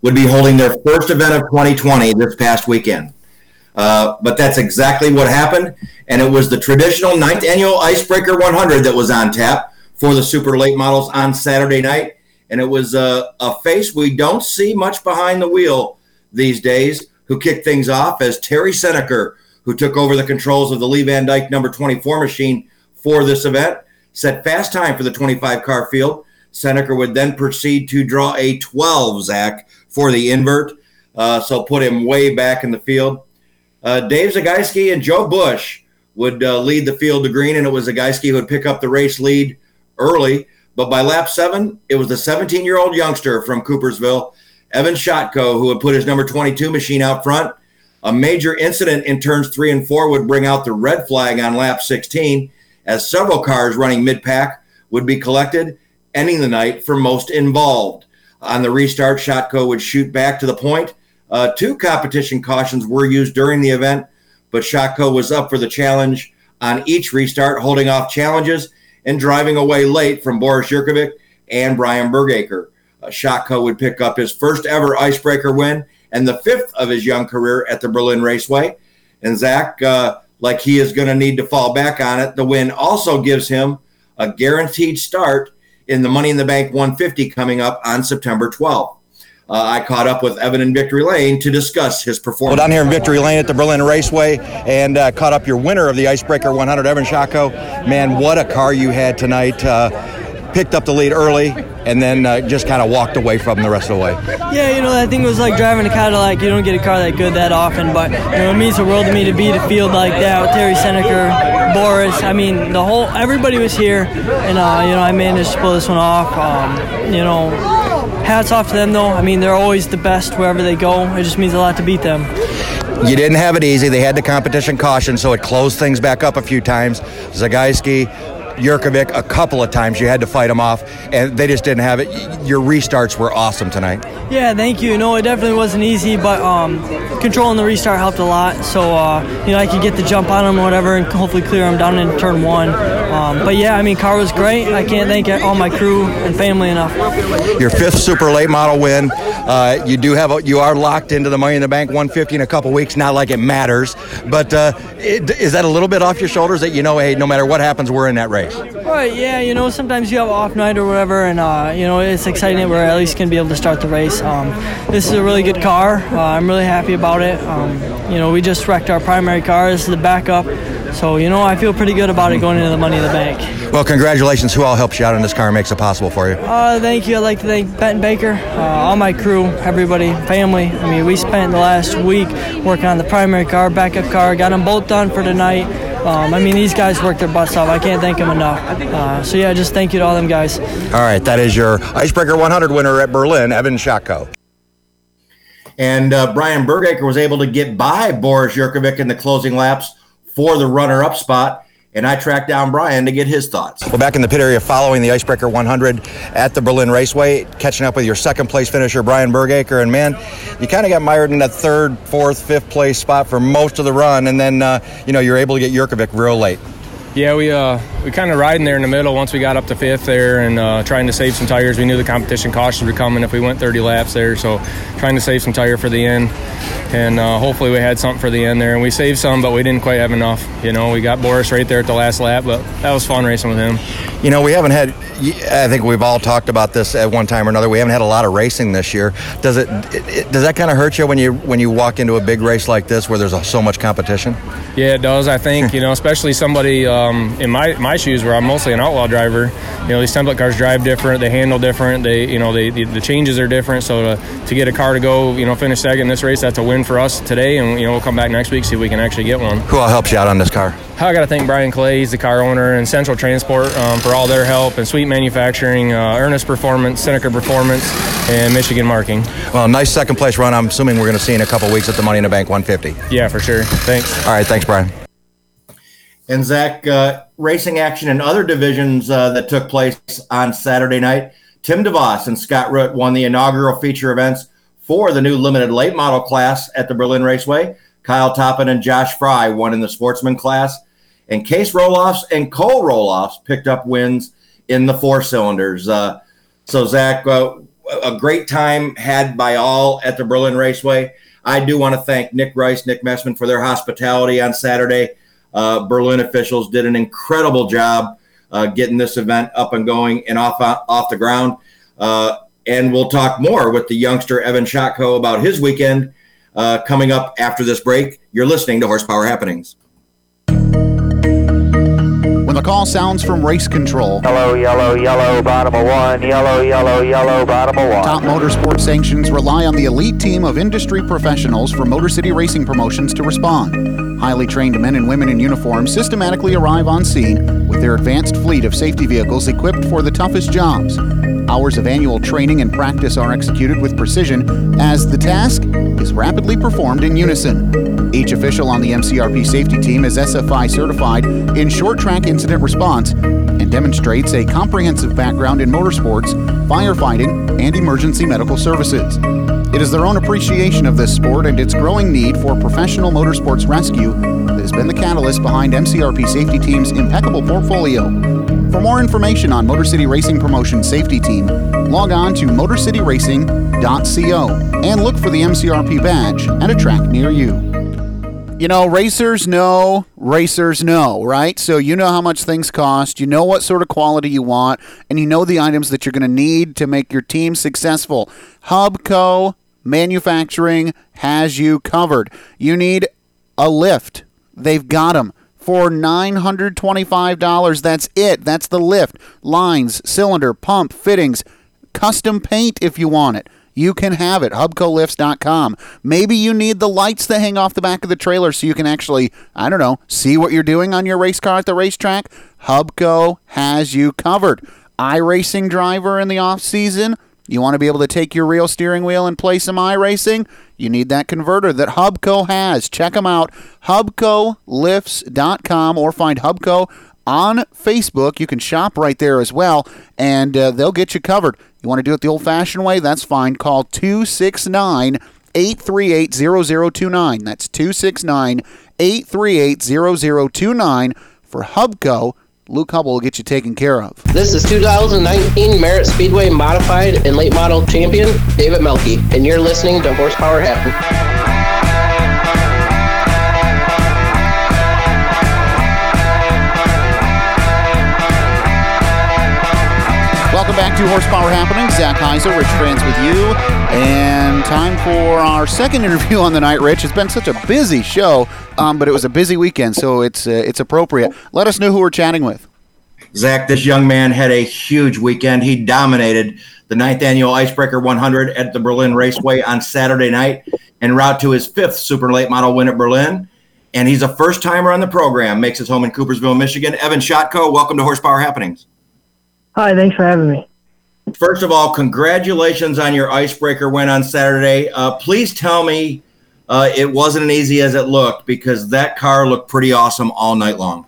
would be holding their first event of 2020 this past weekend. But that's exactly what happened, and it was the traditional 9th Annual Icebreaker 100 that was on tap for the super late models on Saturday night, and it was a face we don't see much behind the wheel these days who kicked things off as Terry Seneker, who took over the controls of the Lee Van Dyke number 24 machine for this event, set fast time for the 25-car field. Seneker would then proceed to draw a 12, Zach, for the invert, so put him way back in the field. Dave Zagajski and Joe Bush would lead the field to green, and it was Zagajski who would pick up the race lead early. But by lap 7, it was the 17-year-old youngster from Coopersville, Evan Schotko, who would put his number 22 machine out front. A major incident in turns 3 and 4 would bring out the red flag on lap 16, as several cars running mid-pack would be collected, ending the night for most involved. On the restart, Schotko would shoot back to the point. Two competition cautions were used during the event, but Schotko was up for the challenge on each restart, holding off challenges and driving away late from Boris Yurkovic and Brian Bergacre. Schotko would pick up his first ever icebreaker win and the fifth of his young career at the Berlin Raceway. And Zach, like he is going to need to fall back on it, the win also gives him a guaranteed start in the Money in the Bank 150 coming up on September 12th. I caught up with Evan in Victory Lane to discuss his performance. Well, down here in Victory Lane at the Berlin Raceway, and caught up your winner of the Icebreaker 100, Evan Schotko. Man, what a car you had tonight. Picked up the lead early and then just kind of walked away from the rest of the way. Yeah, you know, I think it was like driving a Cadillac. You don't get a car that good that often, but you know, it means the world to me to be at a field like that with Terry Seneker, Boris. I mean, everybody was here, and you know, I managed to pull this one off. You know, hats off to them though. I mean, they're always the best wherever they go. It just means a lot to beat them. You didn't have it easy. They had the competition caution, so it closed things back up a few times. Zagajski, Yurkovic, a couple of times you had to fight them off, and they just didn't have it. Your restarts were awesome tonight. Yeah, thank you. No, it definitely wasn't easy, but controlling the restart helped a lot. So, you know, I could get the jump on them or whatever and hopefully clear them down in turn one. But, yeah, I mean, car was great. I can't thank all my crew and family enough. Your fifth super late model win. You are locked into the Money in the Bank 150 in a couple weeks. Not like it matters, but is that a little bit off your shoulders that, you know, hey, no matter what happens, we're in that race? Right, yeah, you know, sometimes you have an off night or whatever, and, you know, it's exciting that we're at least going to be able to start the race. This is a really good car. I'm really happy about it. You know, we just wrecked our primary car. This is the backup. So, you know, I feel pretty good about it going into the Money in the Bank. Well, congratulations. Who all helps you out in this car and makes it possible for you? Thank you. I'd like to thank Benton Baker, all my crew, everybody, family. I mean, we spent the last week working on the primary car, backup car, got them both done for tonight. I mean, these guys work their butts off. I can't thank them enough. So, yeah, just thank you to all them guys. All right, that is your Icebreaker 100 winner at Berlin, Evan Schotko. And Brian Bergacre was able to get by Boris Yurkovic in the closing laps for the runner-up spot, and I tracked down Brian to get his thoughts. Well, back in the pit area following the Icebreaker 100 at the Berlin Raceway, catching up with your second-place finisher, Brian Bergacre, and, man, you kind of got mired in that third, fourth, fifth-place spot for most of the run, and then, you know, you're able to get Yurkovic real late. Yeah, we kind of riding there in the middle once we got up to fifth there and trying to save some tires. We knew the competition cautions were coming if we went 30 laps there, so trying to save some tire for the end. And hopefully we had something for the end there. And we saved some, but we didn't quite have enough. You know, we got Boris right there at the last lap, but that was fun racing with him. You know, we haven't had, I think we've all talked about this at one time or another, we haven't had a lot of racing this year. Does that kind of hurt you when you walk into a big race like this where there's so much competition? Yeah, it does, I think, you know, especially somebody in my shoes where I'm mostly an outlaw driver. You know, these template cars drive different, they handle different, the changes are different. So to get a car to go, you know, finish second in this race, that's a win for us today, and you know, we'll come back next week, see if we can actually get one. Who all helps you out on this car? I got to thank Brian Clay, he's the car owner, and Central Transport for all their help, and Sweet Manufacturing, Ernest Performance, Seneca Performance, and Michigan Marking. Well, nice second place run. I'm assuming we're going to see in a couple weeks at the Money in the Bank 150. Yeah, for sure. Thanks. All right, thanks, Brian. And Zach, racing action in other divisions that took place on Saturday night. Tim DeVos and Scott Root won the inaugural feature events for the new limited late model class at the Berlin Raceway. Kyle Toppin and Josh Fry won in the sportsman class. And Case Roloffs and Cole Roloffs picked up wins in the four-cylinders. So, Zach, a great time had by all at the Berlin Raceway. I do want to thank Nick Rice, Nick Messman for their hospitality on Saturday. Berlin officials did an incredible job getting this event up and going and off the ground. And we'll talk more with the youngster Evan Schotko about his weekend coming up after this break. You're listening to Horsepower Happenings. When the call sounds from race control. Hello, yellow, yellow, bottom of one. Yellow, yellow, yellow, bottom of one. Top Motorsport Sanctions rely on the elite team of industry professionals from Motor City Racing Promotions to respond. Highly trained men and women in uniform systematically arrive on scene with their advanced fleet of safety vehicles equipped for the toughest jobs. Hours of annual training and practice are executed with precision as the task is rapidly performed in unison. Each official on the MCRP safety team is SFI certified in short track incident response and demonstrates a comprehensive background in motorsports, firefighting, and emergency medical services. It is their own appreciation of this sport and its growing need for professional motorsports rescue that has been the catalyst behind MCRP Safety Team's impeccable portfolio. For more information on Motor City Racing Promotion Safety Team, log on to motorcityracing.co and look for the MCRP badge at a track near you. You know, racers know, right? So you know how much things cost, you know what sort of quality you want, and you know the items that you're going to need to make your team successful. Hubco Manufacturing has you covered. You need a lift. They've got them. For $925, that's it. That's the lift. Lines, cylinder, pump, fittings, custom paint if you want it. You can have it, hubcolifts.com. Maybe you need the lights that hang off the back of the trailer so you can actually, I don't know, see what you're doing on your race car at the racetrack. Hubco has you covered. iRacing driver in the off-season, you want to be able to take your real steering wheel and play some iRacing? You need that converter that Hubco has. Check them out, hubcolifts.com, or find Hubco on Facebook. You can shop right there as well, and they'll get you covered. You want to do it the old-fashioned way? That's fine. Call 269-838-0029. That's 269-838-0029 for Hubco. Luke Hubble will get you taken care of. This is 2019 Merritt Speedway Modified and Late Model Champion, David Melke, and you're listening to Horsepower Happenings. Welcome back to Horsepower Happening. Zach Heiser, Rich Franz with you. And time for our second interview on the night, Rich. It's been such a busy show, but it was a busy weekend, so it's appropriate. Let us know who we're chatting with. Zach, this young man had a huge weekend. He dominated the 9th Annual Icebreaker 100 at the Berlin Raceway on Saturday night en route to his 5th Super Late Model win at Berlin. And he's a first-timer on the program, makes his home in Coopersville, Michigan. Evan Schotko, welcome to Horsepower Happenings. Hi, thanks for having me. First of all, congratulations on your icebreaker win on Saturday. Please tell me it wasn't as easy as it looked, because that car looked pretty awesome all night long.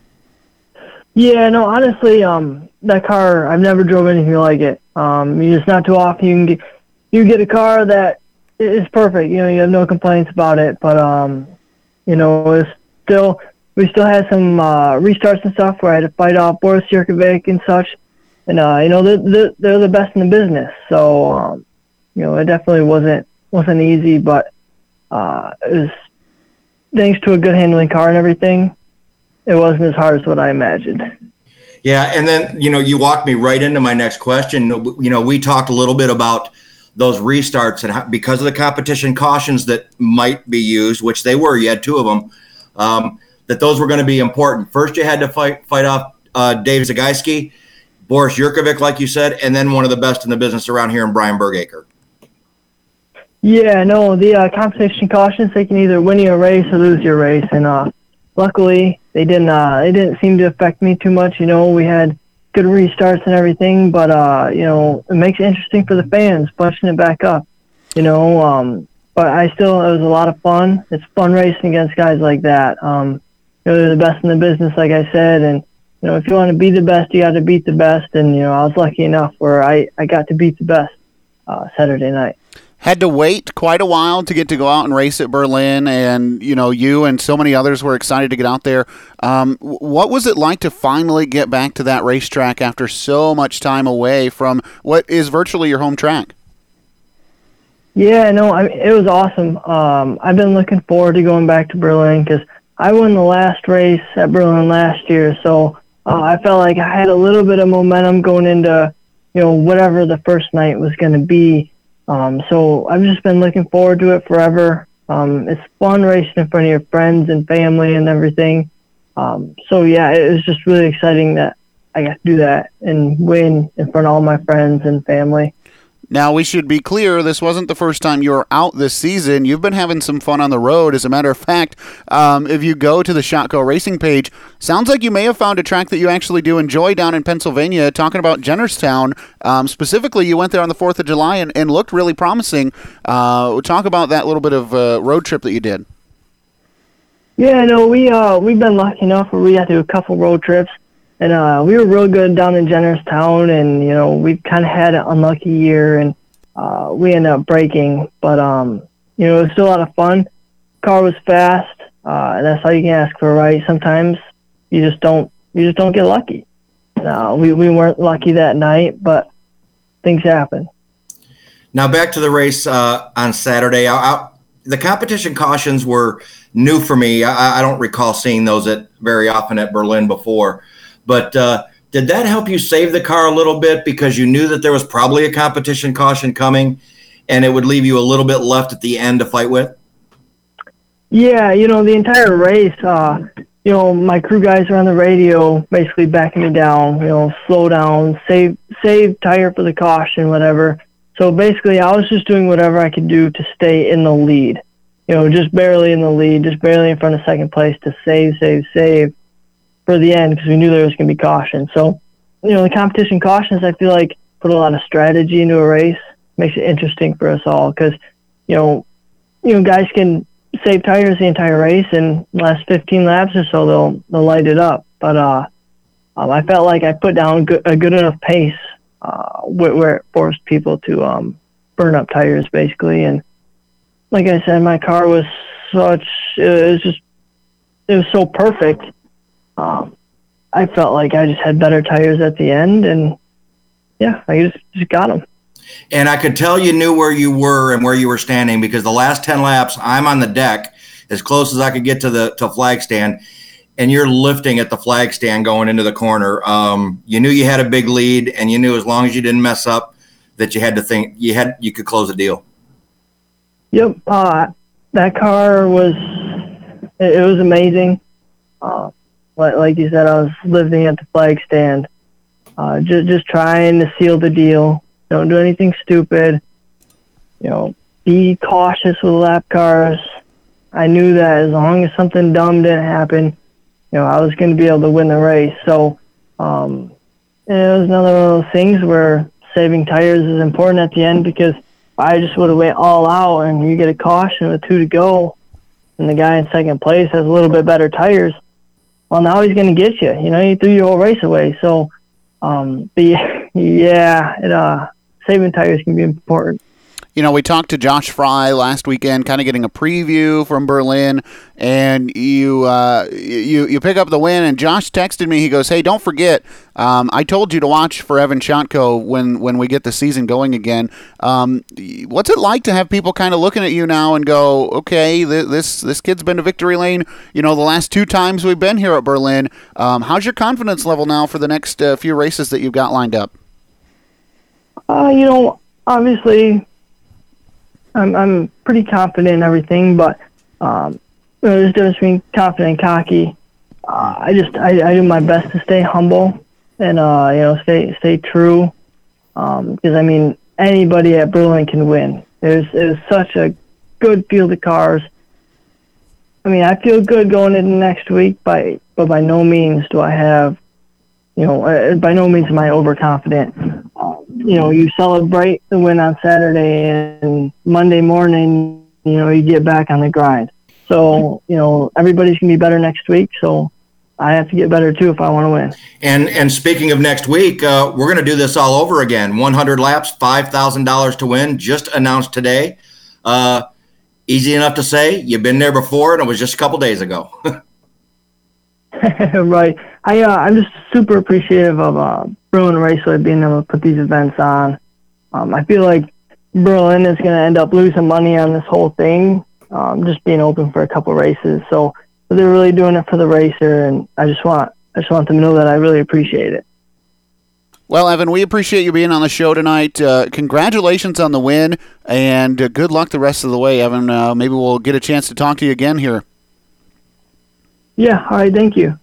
Yeah, no, honestly, that car, I've never drove anything like it. It's not too often you get a car that is perfect. You know, you have no complaints about it, but, you know, it's still we still had some restarts and stuff where I had to fight off Boris Yurkovic and such. And, you know, they're the best in the business. So, you know, it definitely wasn't easy, but it was, thanks to a good handling car and everything, it wasn't as hard as what I imagined. Yeah, and then, you know, you walked me right into my next question. You know, we talked a little bit about those restarts and how, because of the competition cautions that might be used, which they were, you had two of them, that those were going to be important. First, you had to fight off Dave Zagajski, Boris Yurkovic, like you said, and then one of the best in the business around here in Brian Bergacre. Yeah, no, the competition cautions, they can either win your race or lose your race, and luckily they didn't seem to affect me too much. You know, we had good restarts and everything, but you know, it makes it interesting for the fans, punching it back up, you know. But it was a lot of fun. It's fun racing against guys like that. You know, they're the best in the business, like I said, and you know, if you want to be the best, you got to beat the best. And you know, I was lucky enough where I got to beat the best Saturday night. Had to wait quite a while to get to go out and race at Berlin, and you know, you and so many others were excited to get out there. What was it like to finally get back to that racetrack after so much time away from what is virtually your home track? Yeah, no, I mean, it was awesome. I've been looking forward to going back to Berlin because I won the last race at Berlin last year, so I felt like I had a little bit of momentum going into, you know, whatever the first night was going to be. So I've just been looking forward to it forever. It's fun racing in front of your friends and family and everything. So yeah, it was just really exciting that I got to do that and win in front of all my friends and family. Now, we should be clear, this wasn't the first time you were out this season. You've been having some fun on the road. As a matter of fact, if you go to the Schotko Racing page, sounds like you may have found a track that you actually do enjoy down in Pennsylvania, talking about Jennerstown. Specifically, you went there on the 4th of July and looked really promising. Talk about that little bit of road trip that you did. Yeah, no, we've been lucky enough where we got to do a couple road trips. And we were real good down in Jennerstown, and, you know, we kind of had an unlucky year, and we ended up breaking. But, you know, it was still a lot of fun. Car was fast, and that's all you can ask for, right? Sometimes you just don't get lucky. We weren't lucky that night, but things happen. Now back to the race on Saturday. The competition cautions were new for me. I don't recall seeing those very often at Berlin before. But did that help you save the car a little bit because you knew that there was probably a competition caution coming and it would leave you a little bit left at the end to fight with? Yeah, you know, the entire race, you know, my crew guys were on the radio basically backing me down, you know, slow down, save tire for the caution, whatever. So basically I was just doing whatever I could do to stay in the lead, you know, just barely in the lead, just barely in front of second place to save for the end, because we knew there was going to be caution. So, you know, the competition cautions, I feel like, put a lot of strategy into a race, makes it interesting for us all, because, you know, guys can save tires the entire race, and last 15 laps or so, they'll light it up. But I felt like I put down a good enough pace where it forced people to burn up tires, basically. And like I said, my car was so perfect. I felt like I just had better tires at the end, and yeah, I just got them. And I could tell you knew where you were and where you were standing, because the last 10 laps, I'm on the deck as close as I could get to the flag stand, and you're lifting at the flag stand going into the corner. You knew you had a big lead, and you knew as long as you didn't mess up that you could close the deal. Yep, that car was amazing. Like you said, I was living at the flag stand, just trying to seal the deal. Don't do anything stupid. You know, be cautious with lap cars. I knew that as long as something dumb didn't happen, you know, I was going to be able to win the race. So it was another one of those things where saving tires is important at the end, because I just would have went all out, and you get a caution with two to go, and the guy in second place has a little bit better tires. Well, now he's going to get you. You know, you threw your whole race away. So, saving tires can be important. you know, we talked to Josh Fry last weekend, kind of getting a preview from Berlin, and you pick up the win, and Josh texted me. He goes, hey, don't forget, I told you to watch for Evan Schotko when we get the season going again. What's it like to have people kind of looking at you now and go, okay, this kid's been to victory lane, you know, the last two times we've been here at Berlin. How's your confidence level now for the next few races that you've got lined up? You know, obviously, I'm pretty confident in everything, but there's a difference between confident and cocky. I do my best to stay humble and stay true, because I mean anybody at Berlin can win. It was such a good field of cars. I mean, I feel good going into next week, but by no means do I have, by no means am I overconfident. You celebrate the win on Saturday, and Monday morning, you get back on the grind. So, everybody's going to be better next week, so I have to get better, too, if I want to win. And speaking of next week, we're going to do this all over again. 100 laps, $5,000 to win, just announced today. Easy enough to say. You've been there before, and it was just a couple days ago. Right. I'm just super appreciative of Berlin Raceway being able to put these events on. I feel like Berlin is going to end up losing money on this whole thing, just being open for a couple races. So they're really doing it for the racer, and I just want them to know that I really appreciate it. Well, Evan, we appreciate you being on the show tonight. Congratulations on the win, and good luck the rest of the way, Evan. Maybe we'll get a chance to talk to you again here. Yeah, all right, thank you.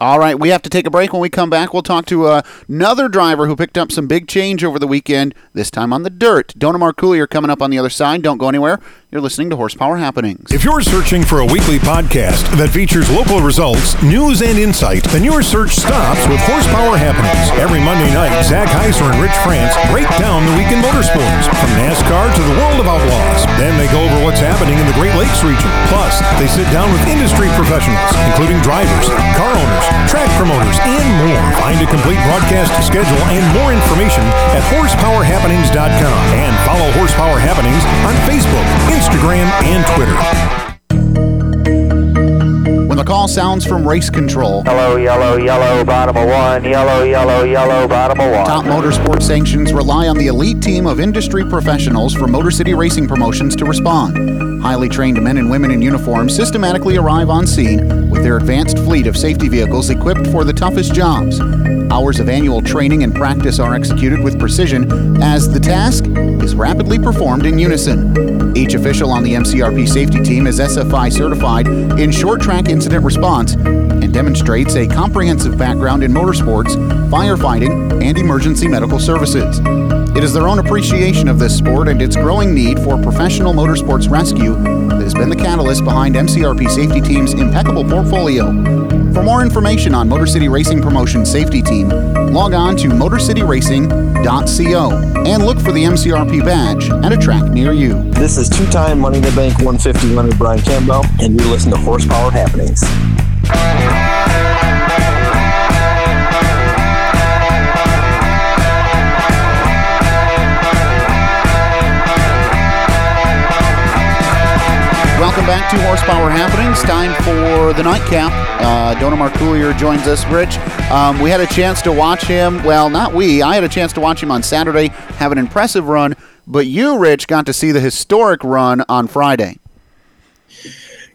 All right, we have to take a break. When we come back, we'll talk to another driver who picked up some big change over the weekend, this time on the dirt. Dona Marcoulier coming up on the other side. Don't go anywhere. You're listening to Horsepower Happenings. If you're searching for a weekly podcast that features local results, news, and insight, then your search stops with Horsepower Happenings. Every Monday night, Zach Heiser and Rich France break down the week in motorsports, from NASCAR to the world of outlaws. Then they go over what's happening in the Great Lakes region. Plus, they sit down with industry professionals, including drivers, car owners, track promoters, and more. Find a complete broadcast schedule and more information at horsepowerhappenings.com. And follow Horsepower Happenings on Facebook, Instagram, and Twitter. When the call sounds from race control. Hello, yellow, yellow, bottom of one. Yellow, yellow, yellow, bottom of one. Top Motorsport Sanctions rely on the elite team of industry professionals from Motor City Racing Promotions to respond. Highly trained men and women in uniform systematically arrive on scene with their advanced fleet of safety vehicles equipped for the toughest jobs. Hours of annual training and practice are executed with precision as the task is rapidly performed in unison. Each official on the MCRP safety team is SFI certified in short track incident response and demonstrates a comprehensive background in motorsports, firefighting, and emergency medical services. It is their own appreciation of this sport and its growing need for professional motorsports rescue that has been the catalyst behind MCRP safety team's impeccable portfolio. For more information on Motor City Racing Promotion Safety Team, log on to motorcityracing.co and look for the MCRP badge at a track near you. This is two-time Money in the Bank 150 winner Brian Campbell, and you listen to Horsepower Happenings. Welcome back to Horsepower Happenings. Time for the nightcap. Dona Marcoulier joins us. Rich, we had a chance to watch him. Well, not we. I had a chance to watch him on Saturday, have an impressive run. But you, Rich, got to see the historic run on Friday.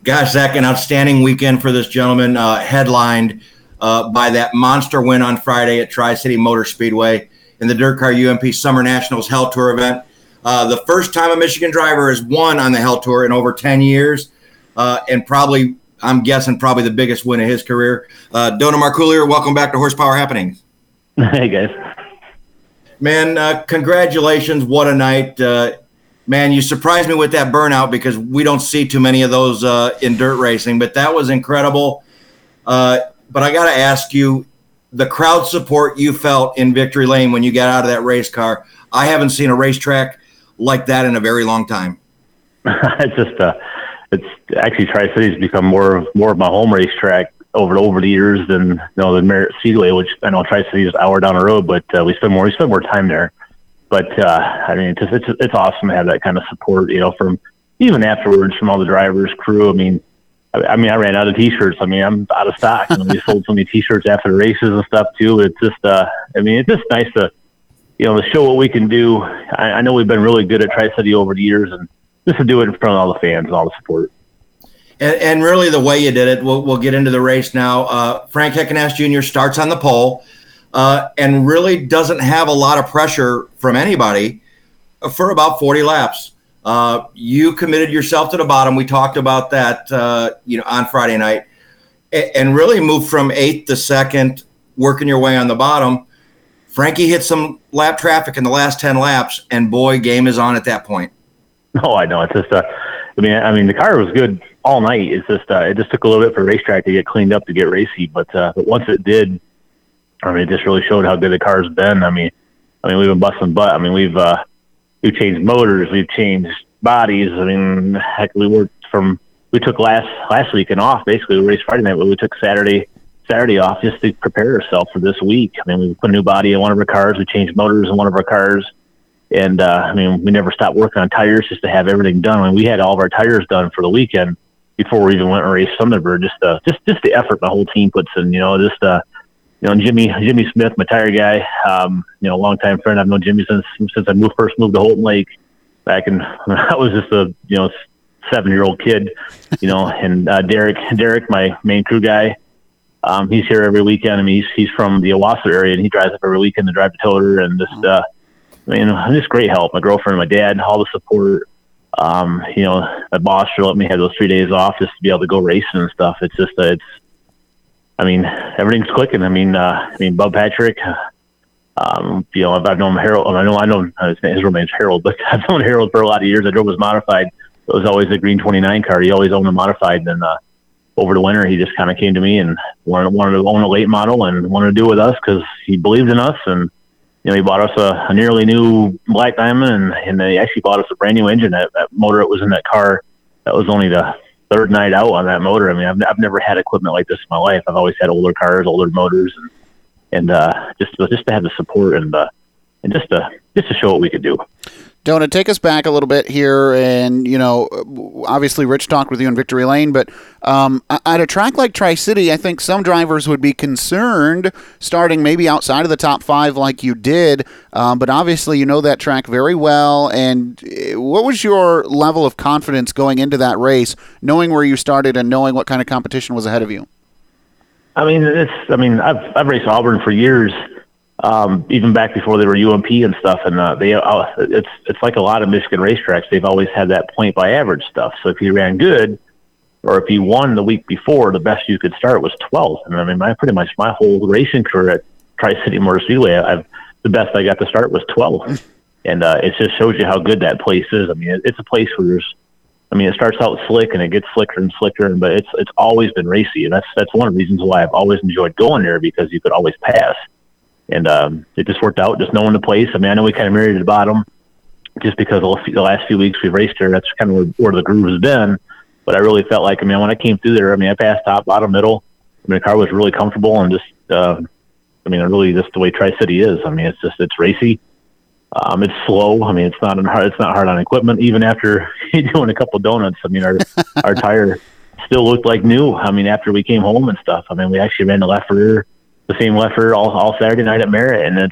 Gosh, Zach, an outstanding weekend for this gentleman, headlined by that monster win on Friday at Tri-City Motor Speedway in the Dirt Car UMP Summer Nationals Hell Tour event. The first time a Michigan driver has won on the Hell Tour in over 10 years, and probably, I'm guessing, the biggest win of his career. Dona Marcoulier, welcome back to Horsepower Happenings. Hey, guys. Man, congratulations. What a night. Man, you surprised me with that burnout, because we don't see too many of those in dirt racing, but that was incredible. But I got to ask you, the crowd support you felt in Victory Lane when you got out of that race car, I haven't seen a racetrack like that in a very long time. It's just it's actually Tri-City's become more of my home racetrack over the years than the Merritt Speedway, which I know Tri-City is an hour down the road, but we spend more time there. But I mean, it's awesome to have that kind of support, you know, from even afterwards from all the drivers, crew. I mean, I ran out of t-shirts. I mean, I'm out of stock, and we sold so many t-shirts after the races and stuff too. But it's just, I mean, it's just nice to, you know, to show what we can do. I know we've been really good at Tri-City over the years, and just to do it in front of all the fans and all the support. And really, the way you did it, we'll get into the race now. Frank Heckenast Jr. starts on the pole. And really doesn't have a lot of pressure from anybody for about 40 laps. You committed yourself to the bottom. We talked about that, you know, on Friday night, and really moved from 8th to 2nd, working your way on the bottom. Frankie hit some lap traffic in the last 10 laps, and boy, game is on at that point. Oh, I know. It's just, I mean, the car was good all night. It's just, it just took a little bit for racetrack to get cleaned up to get racy, but once it did. I mean, it just really showed how good the car's been. I mean, we've been busting butt. I mean, we've changed motors, we've changed bodies. I mean, heck, we took last weekend off. Basically, we raced Friday night, but we took Saturday off just to prepare ourselves for this week. I mean, we put a new body in one of our cars, we changed motors in one of our cars, and I mean, we never stopped working on tires just to have everything done. I mean, we had all of our tires done for the weekend before we even went and raced Summerburg. Just the effort the whole team puts in, you know, you know, Jimmy Smith, my tire guy, you know, longtime friend. I've known Jimmy since I first moved to Holton Lake back in, when I was just a, you know, 7-year-old kid, you know, and Derek, my main crew guy, he's here every weekend. I mean, he's from the Owasso area, and he drives up every weekend to drive the toter, and just, I mean, just great help. My girlfriend, my dad, all the support. You know, my boss sure let me have those 3 days off just to be able to go racing and stuff. It's just, I mean, everything's clicking. I mean, Bub Patrick, you know, I've known Harold. I know his real name's Harold, but I've known Harold for a lot of years. I drove his modified. It was always a green 29 car. He always owned a modified. And then over the winter, he just kind of came to me and wanted to own a late model and wanted to do it with us because he believed in us. And, you know, he bought us a nearly new Black Diamond, and they actually bought us a brand new engine. That motor that was in that car, that was only the third night out on that motor. I mean, I've never had equipment like this in my life. I've always had older cars, older motors, and just to have the support and just to show what we could do. Dona, take us back a little bit here, and you know, obviously, Rich talked with you in Victory Lane, but at a track like Tri-City, I think some drivers would be concerned starting maybe outside of the top five, like you did. But obviously, you know that track very well. And what was your level of confidence going into that race, knowing where you started and knowing what kind of competition was ahead of you? I mean, I've raced Auburn for years. Even back before they were UMP and stuff, and it's like a lot of Michigan racetracks. They've always had that point by average stuff. So if you ran good, or if you won the week before, the best you could start was 12th. And I mean, pretty much my whole racing career at Tri-City Motor Speedway, the best I got to start was 12th, and it just shows you how good that place is. I mean, it's a place where it starts out slick and it gets slicker and slicker, but it's always been racy, and that's one of the reasons why I've always enjoyed going there, because you could always pass. And it just worked out, just knowing the place. I mean, I know we kind of married at the bottom just because the last few weeks we've raced there. That's kind of where the groove has been. But I really felt like, I mean, when I came through there, I mean, I passed top, bottom, middle. I mean, the car was really comfortable, and just, I mean, really just the way Tri-City is. I mean, it's racy. It's slow. I mean, it's not hard on equipment. Even after doing a couple donuts, I mean, our tire still looked like new. I mean, after we came home and stuff, I mean, we actually ran the left rear. The same leffer all Saturday night at Merritt, and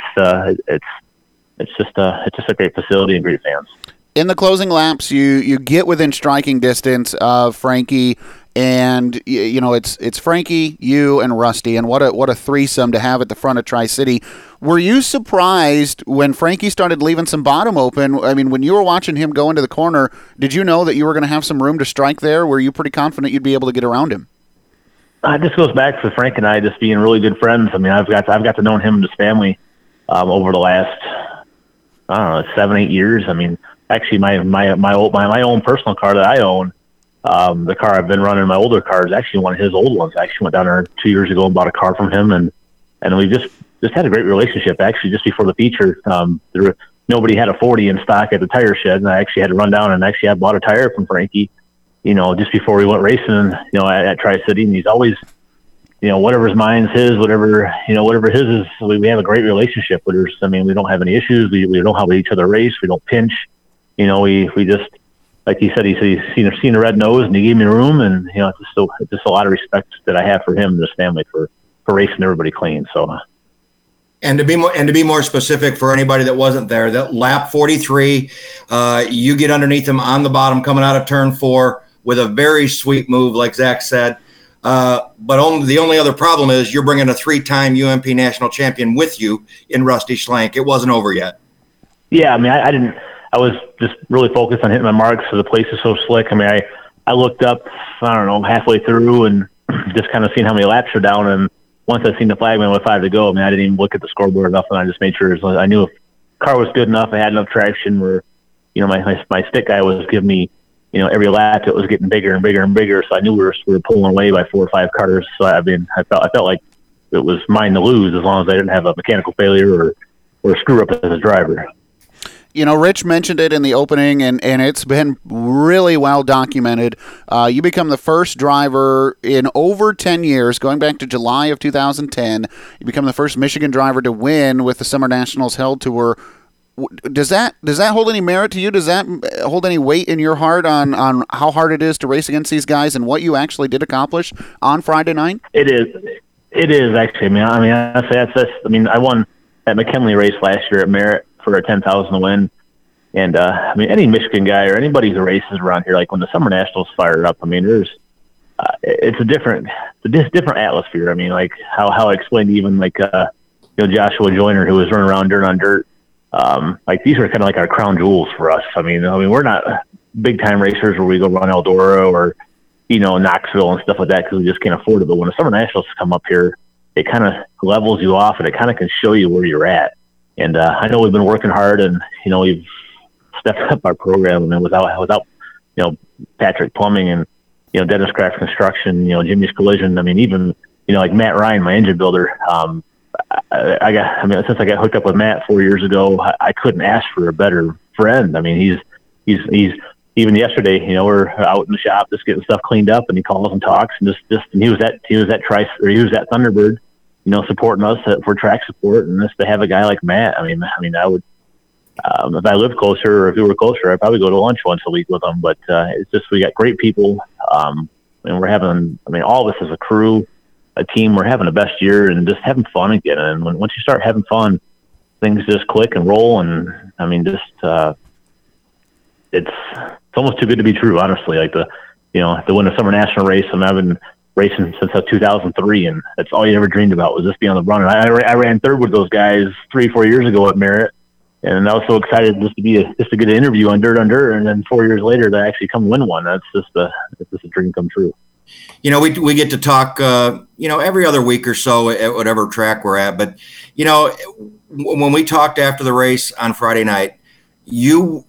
it's just a great facility and great fans. In the closing laps, you get within striking distance of Frankie, and you know it's Frankie, you, and Rusty, and what a threesome to have at the front of Tri-City. Were you surprised when Frankie started leaving some bottom open? I mean, when you were watching him go into the corner, did you know that you were going to have some room to strike there? Were you pretty confident you'd be able to get around him? It just goes back to Frank and I just being really good friends. I mean, I've got to know him and his family over the last, I don't know, 7-8 years. I mean, actually, my own personal car that I own, the car I've been running, my older car, is actually one of his old ones. I actually went down there 2 years ago and bought a car from him, and we just had a great relationship. Actually, just before the feature, nobody had a 40 in stock at the tire shed, and I actually had to run down and I bought a tire from Frankie, you know, just before we went racing, you know, at Tri-City. And he's always you know, whatever's mine's his, whatever, you know, whatever his is, we have a great relationship. I mean, we don't have any issues. We don't help each other race. We don't pinch. You know, we just, like he said he's seen a red nose, and he gave me room. And, you know, it's just a lot of respect that I have for him and his family for racing everybody clean. So. And to be more specific for anybody that wasn't there, that lap 43, you get underneath him on the bottom coming out of turn 4 with a very sweet move, like Zach said. But the only other problem is you're bringing a 3-time UMP national champion with you in Rusty Schlenk. It wasn't over yet. Yeah, I mean, I was just really focused on hitting my marks. So the place is so slick. I mean, I looked up, I don't know, halfway through and just kind of seen how many laps are down, and once I seen the flagman with 5 to go, I mean, I didn't even look at the scoreboard or nothing. I just made sure I knew if the car was good enough, I had enough traction where, you know, my stick guy was giving me, you know, every lap it was getting bigger and bigger and bigger. So I knew we were pulling away by 4 or 5 cars. So I mean, I felt like it was mine to lose as long as I didn't have a mechanical failure or screw up as a driver. You know, Rich mentioned it in the opening, and it's been really well documented. You become the first driver in over 10 years, going back to July of 2010. You become the first Michigan driver to win with the Summer Nationals Held Tour. Does that hold any merit to you? Does that hold any weight in your heart on how hard it is to race against these guys and what you actually did accomplish on Friday night? It is actually. I mean, honestly, I won that McKinley race last year at Merritt for a $10,000 win. And, I mean, any Michigan guy or anybody who races around here, like when the Summer Nationals fired up, I mean, it's a different atmosphere. I mean, like how I explained even like, you know, Joshua Joyner, who was running around dirt on dirt. Like these are kind of like our crown jewels for us. I mean, we're not big time racers where we go run Eldora or, you know, Knoxville and stuff like that, 'cause we just can't afford it. But when the Summer Nationals come up here, it kind of levels you off and it kind of can show you where you're at. And I know we've been working hard, and you know we've stepped up our program. I mean, without you know Patrick Plumbing and you know Dennis Craft Construction, you know Jimmy's Collision. I mean, even you know like Matt Ryan, my engine builder. Since I got hooked up with Matt 4 years ago, I couldn't ask for a better friend. I mean, he's even yesterday. You know, we're out in the shop just getting stuff cleaned up, and he calls and talks, and and he was at Thunderbird, you know, supporting us for track support, and just to have a guy like Matt. I mean, I would, if I lived closer or if we were closer, I'd probably go to lunch once a week with them. But it's just, we got great people. And we're having, I mean, all of us as a crew, a team, we're having the best year and just having fun again. And once you start having fun, things just click and roll. And I mean, just, it's almost too good to be true, honestly. Like the win a Summer National race, and I've been racing since 2003, and that's all you ever dreamed about was just being on the run. And I ran third with those guys 3-4 years ago at Merritt, and I was so excited just to get an interview on Dirt on Dirt, and then 4 years later to actually come win one. That's just a dream come true. You know, we get to talk, you know, every other week or so at whatever track we're at, but you know, when we talked after the race on Friday night, you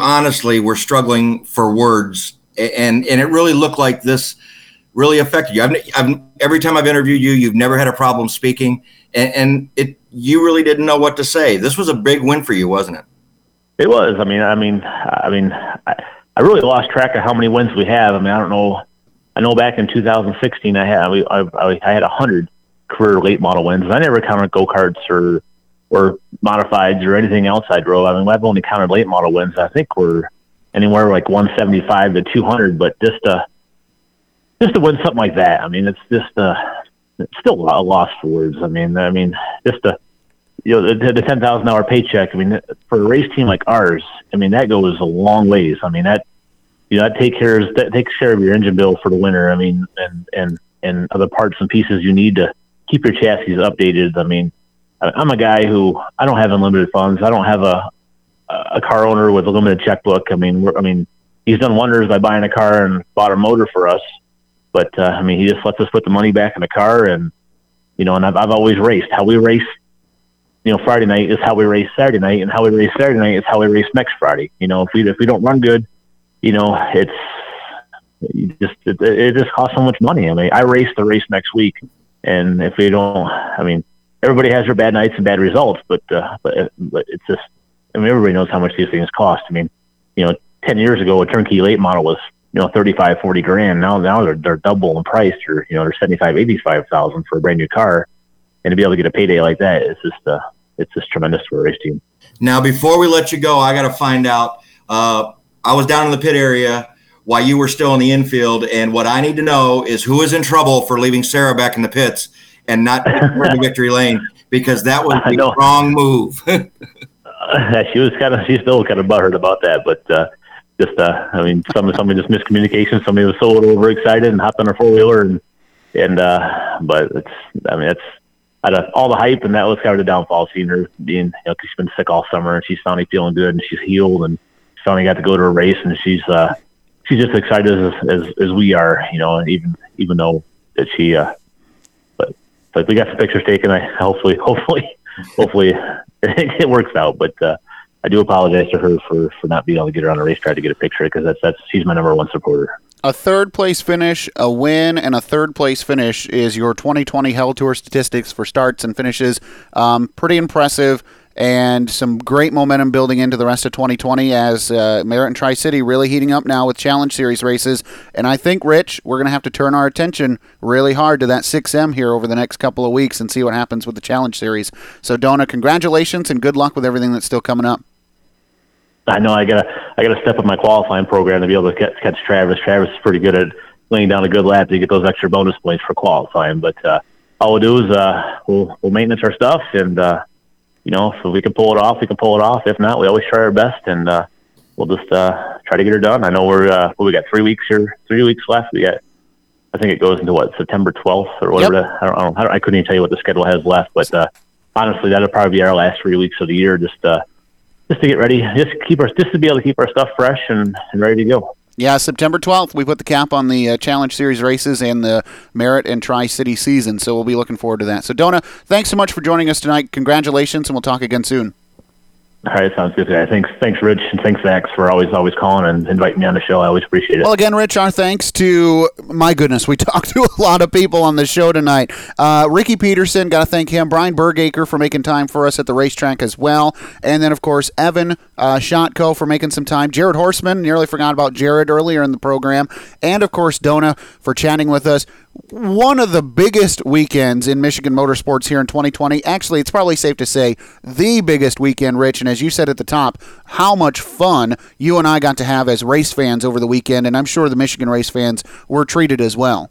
honestly were struggling for words, and it really looked like this really affected you. Every time I've interviewed you, you've never had a problem speaking, and you really didn't know what to say. This was a big win for you, wasn't it? It was. I mean, I really lost track of how many wins we have. I mean, I don't know. I know back in 2016, I had 100 career late model wins, and I never counted go-karts or modifieds or anything else I drove. I mean, I've only counted late model wins. I think we're anywhere like 175 to 200, but just to win something like that, I mean, it's just it's still a loss for words. I mean, just the $10,000 paycheck. I mean, for a race team like ours, I mean, that goes a long ways. I mean, that takes care of your engine bill for the winter. I mean, and other parts and pieces you need to keep your chassis updated. I mean, I'm a guy who, I don't have unlimited funds. I don't have a car owner with a limited checkbook. I mean, he's done wonders by buying a car and bought a motor for us. But, I mean, he just lets us put the money back in the car, and, you know, and I've always raced. How we race, you know, Friday night is how we race Saturday night, and how we race Saturday night is how we race next Friday. You know, if we don't run good, you know, it just costs so much money. I mean, I race the race next week, and if we don't, I mean, everybody has their bad nights and bad results, but it's just, I mean, everybody knows how much these things cost. I mean, you know, 10 years ago, a turnkey late model was you know, 35, 40 grand. Now they're double in price, or, you know, they're 75, 85,000 for a brand new car. And to be able to get a payday like that, it's just tremendous for a race team. Now, before we let you go, I got to find out, I was down in the pit area while you were still in the infield. And what I need to know is who is in trouble for leaving Sarah back in the pits and not the victory lane, because that was the wrong move. She's still kind of butthurt about that, but, I mean, somebody just miscommunication. Somebody was so overexcited and hopped on her four-wheeler, and but it's out of all the hype, and that was kind of the downfall. Seeing her being, you know, 'cause she's been sick all summer, and she's finally feeling good, and she's healed, and she finally got to go to a race, and she's just excited as we are, you know, even though that she, but like we got some pictures taken. I hopefully it works out, but. I do apologize to her for not being able to get her on a race track to get a picture, because she's my number one supporter. A third-place finish, a win, and a third-place finish is your 2020 Hell Tour statistics for starts and finishes. Pretty impressive, and some great momentum building into the rest of 2020 as Merritt and Tri-City really heating up now with Challenge Series races. And I think, Rich, we're going to have to turn our attention really hard to that 6M here over the next couple of weeks and see what happens with the Challenge Series. So, Dona, congratulations and good luck with everything that's still coming up. I know I gotta step up my qualifying program to be able to catch Travis. Travis is pretty good at laying down a good lap to get those extra bonus points for qualifying. But all we'll do is we'll maintenance our stuff, and you know, if we can pull it off, we can pull it off. If not, we always try our best, and we'll just try to get her done. I know we got 3 weeks here, 3 weeks left. We got, I think it goes into what, September 12th or whatever. Yep. I couldn't even tell you what the schedule has left. But honestly, that'll probably be our last 3 weeks of the year. Just to get ready, just to be able to keep our stuff fresh and ready to go. Yeah, September 12th, we put the cap on the Challenge Series races and the Merritt and Tri-City season, so we'll be looking forward to that. So, Dona, thanks so much for joining us tonight. Congratulations, and we'll talk again soon. All right, sounds good. Yeah, thanks, Rich, and thanks, Zach, for always calling and inviting me on the show. I always appreciate it. Well, again, Rich, our thanks to, my goodness, we talked to a lot of people on the show tonight. Ricky Peterson, got to thank him. Brian Bergacre for making time for us at the racetrack as well. And then, of course, Evan Schotko for making some time. Jared Horseman, nearly forgot about Jared earlier in the program. And, of course, Dona for chatting with us. One of the biggest weekends in Michigan motorsports here in 2020. Actually, it's probably safe to say the biggest weekend, Rich. And as you said at the top, how much fun you and I got to have as race fans over the weekend. And I'm sure the Michigan race fans were treated as well.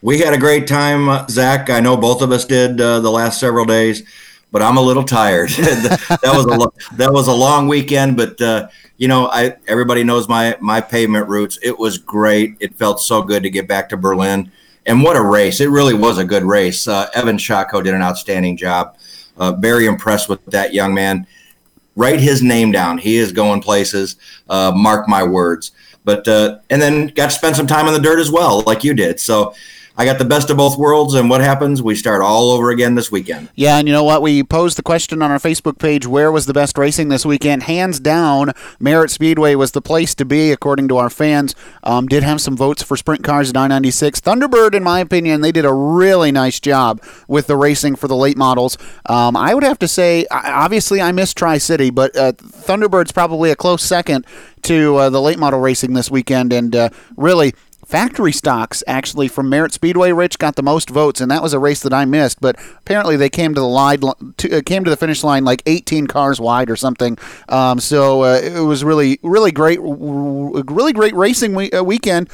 We had a great time, Zach. I know both of us did the last several days, but I'm a little tired. that was a long weekend, but you know, everybody knows my pavement roots. It was great. It felt so good to get back to Berlin. And what a race. It really was a good race. Evan Schotko did an outstanding job. Very impressed with that young man. Write his name down. He is going places. Mark my words. But and then got to spend some time in the dirt as well, like you did. So I got the best of both worlds, and what happens? We start all over again this weekend. Yeah, and you know what? We posed the question on our Facebook page, where was the best racing this weekend? Hands down, Merritt Speedway was the place to be, according to our fans. Did have some votes for Sprint Cars at I-96. Thunderbird, in my opinion, they did a really nice job with the racing for the late models. I would have to say, obviously, I miss Tri-City, but Thunderbird's probably a close second to the late model racing this weekend, and really... Factory stocks, actually, from Merritt Speedway, Rich, got the most votes, and that was a race that I missed, but apparently they came to the finish line like 18 cars wide or something. So it was really, really great racing weekend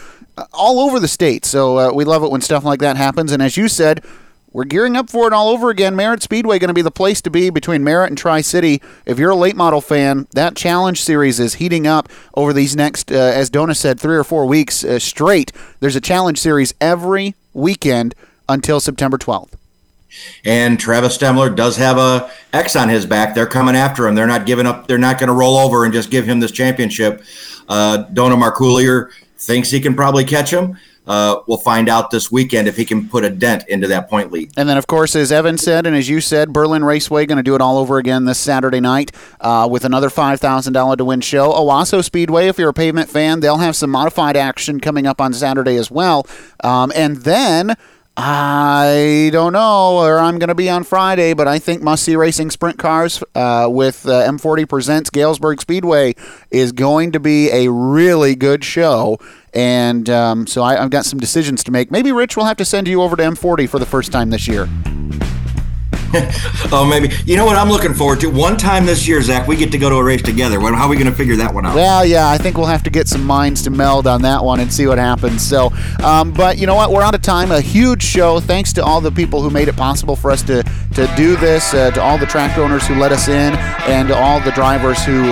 all over the state. So we love it when stuff like that happens, and as you said, we're gearing up for it all over again. Merritt Speedway going to be the place to be between Merritt and Tri-City. If you're a late model fan, that Challenge Series is heating up over these next, as Dona said, 3 or 4 weeks straight. There's a Challenge Series every weekend until September 12th. And Travis Stemler does have a X on his back. They're coming after him. They're not giving up. They're not going to roll over and just give him this championship. Dona Marcoulier thinks he can probably catch him. We'll find out this weekend if he can put a dent into that point lead. And then, of course, as Evan said and as you said, Berlin Raceway going to do it all over again this Saturday night with another $5,000 to win show. Owasso Speedway, if you're a pavement fan, they'll have some modified action coming up on Saturday as well. And then I don't know where I'm going to be on Friday, but I think Must See Racing Sprint Cars with M40 Presents Galesburg Speedway is going to be a really good show. And so I've got some decisions to make. Maybe, Rich, we'll have to send you over to M40 for the first time this year. Oh, maybe. You know what I'm looking forward to? One time this year, Zach, we get to go to a race together. How are we going to figure that one out? Well, yeah, I think we'll have to get some minds to meld on that one and see what happens. So, but you know what? We're out of time. A huge show. Thanks to all the people who made it possible for us to do this, to all the track owners who let us in, and all the drivers who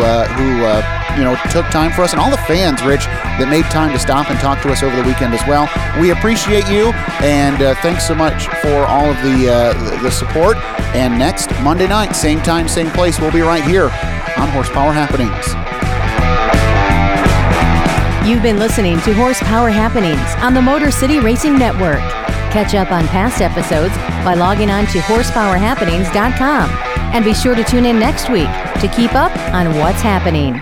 took time for us, and all the fans, Rich, that made time to stop and talk to us over the weekend as well. We appreciate you, and thanks so much for all of the support. And next Monday night, same time, same place, we'll be right here on Horsepower Happenings. You've been listening to Horsepower Happenings on the Motor City Racing Network. Catch up on past episodes by logging on to horsepowerhappenings.com. And be sure to tune in next week to keep up on what's happening.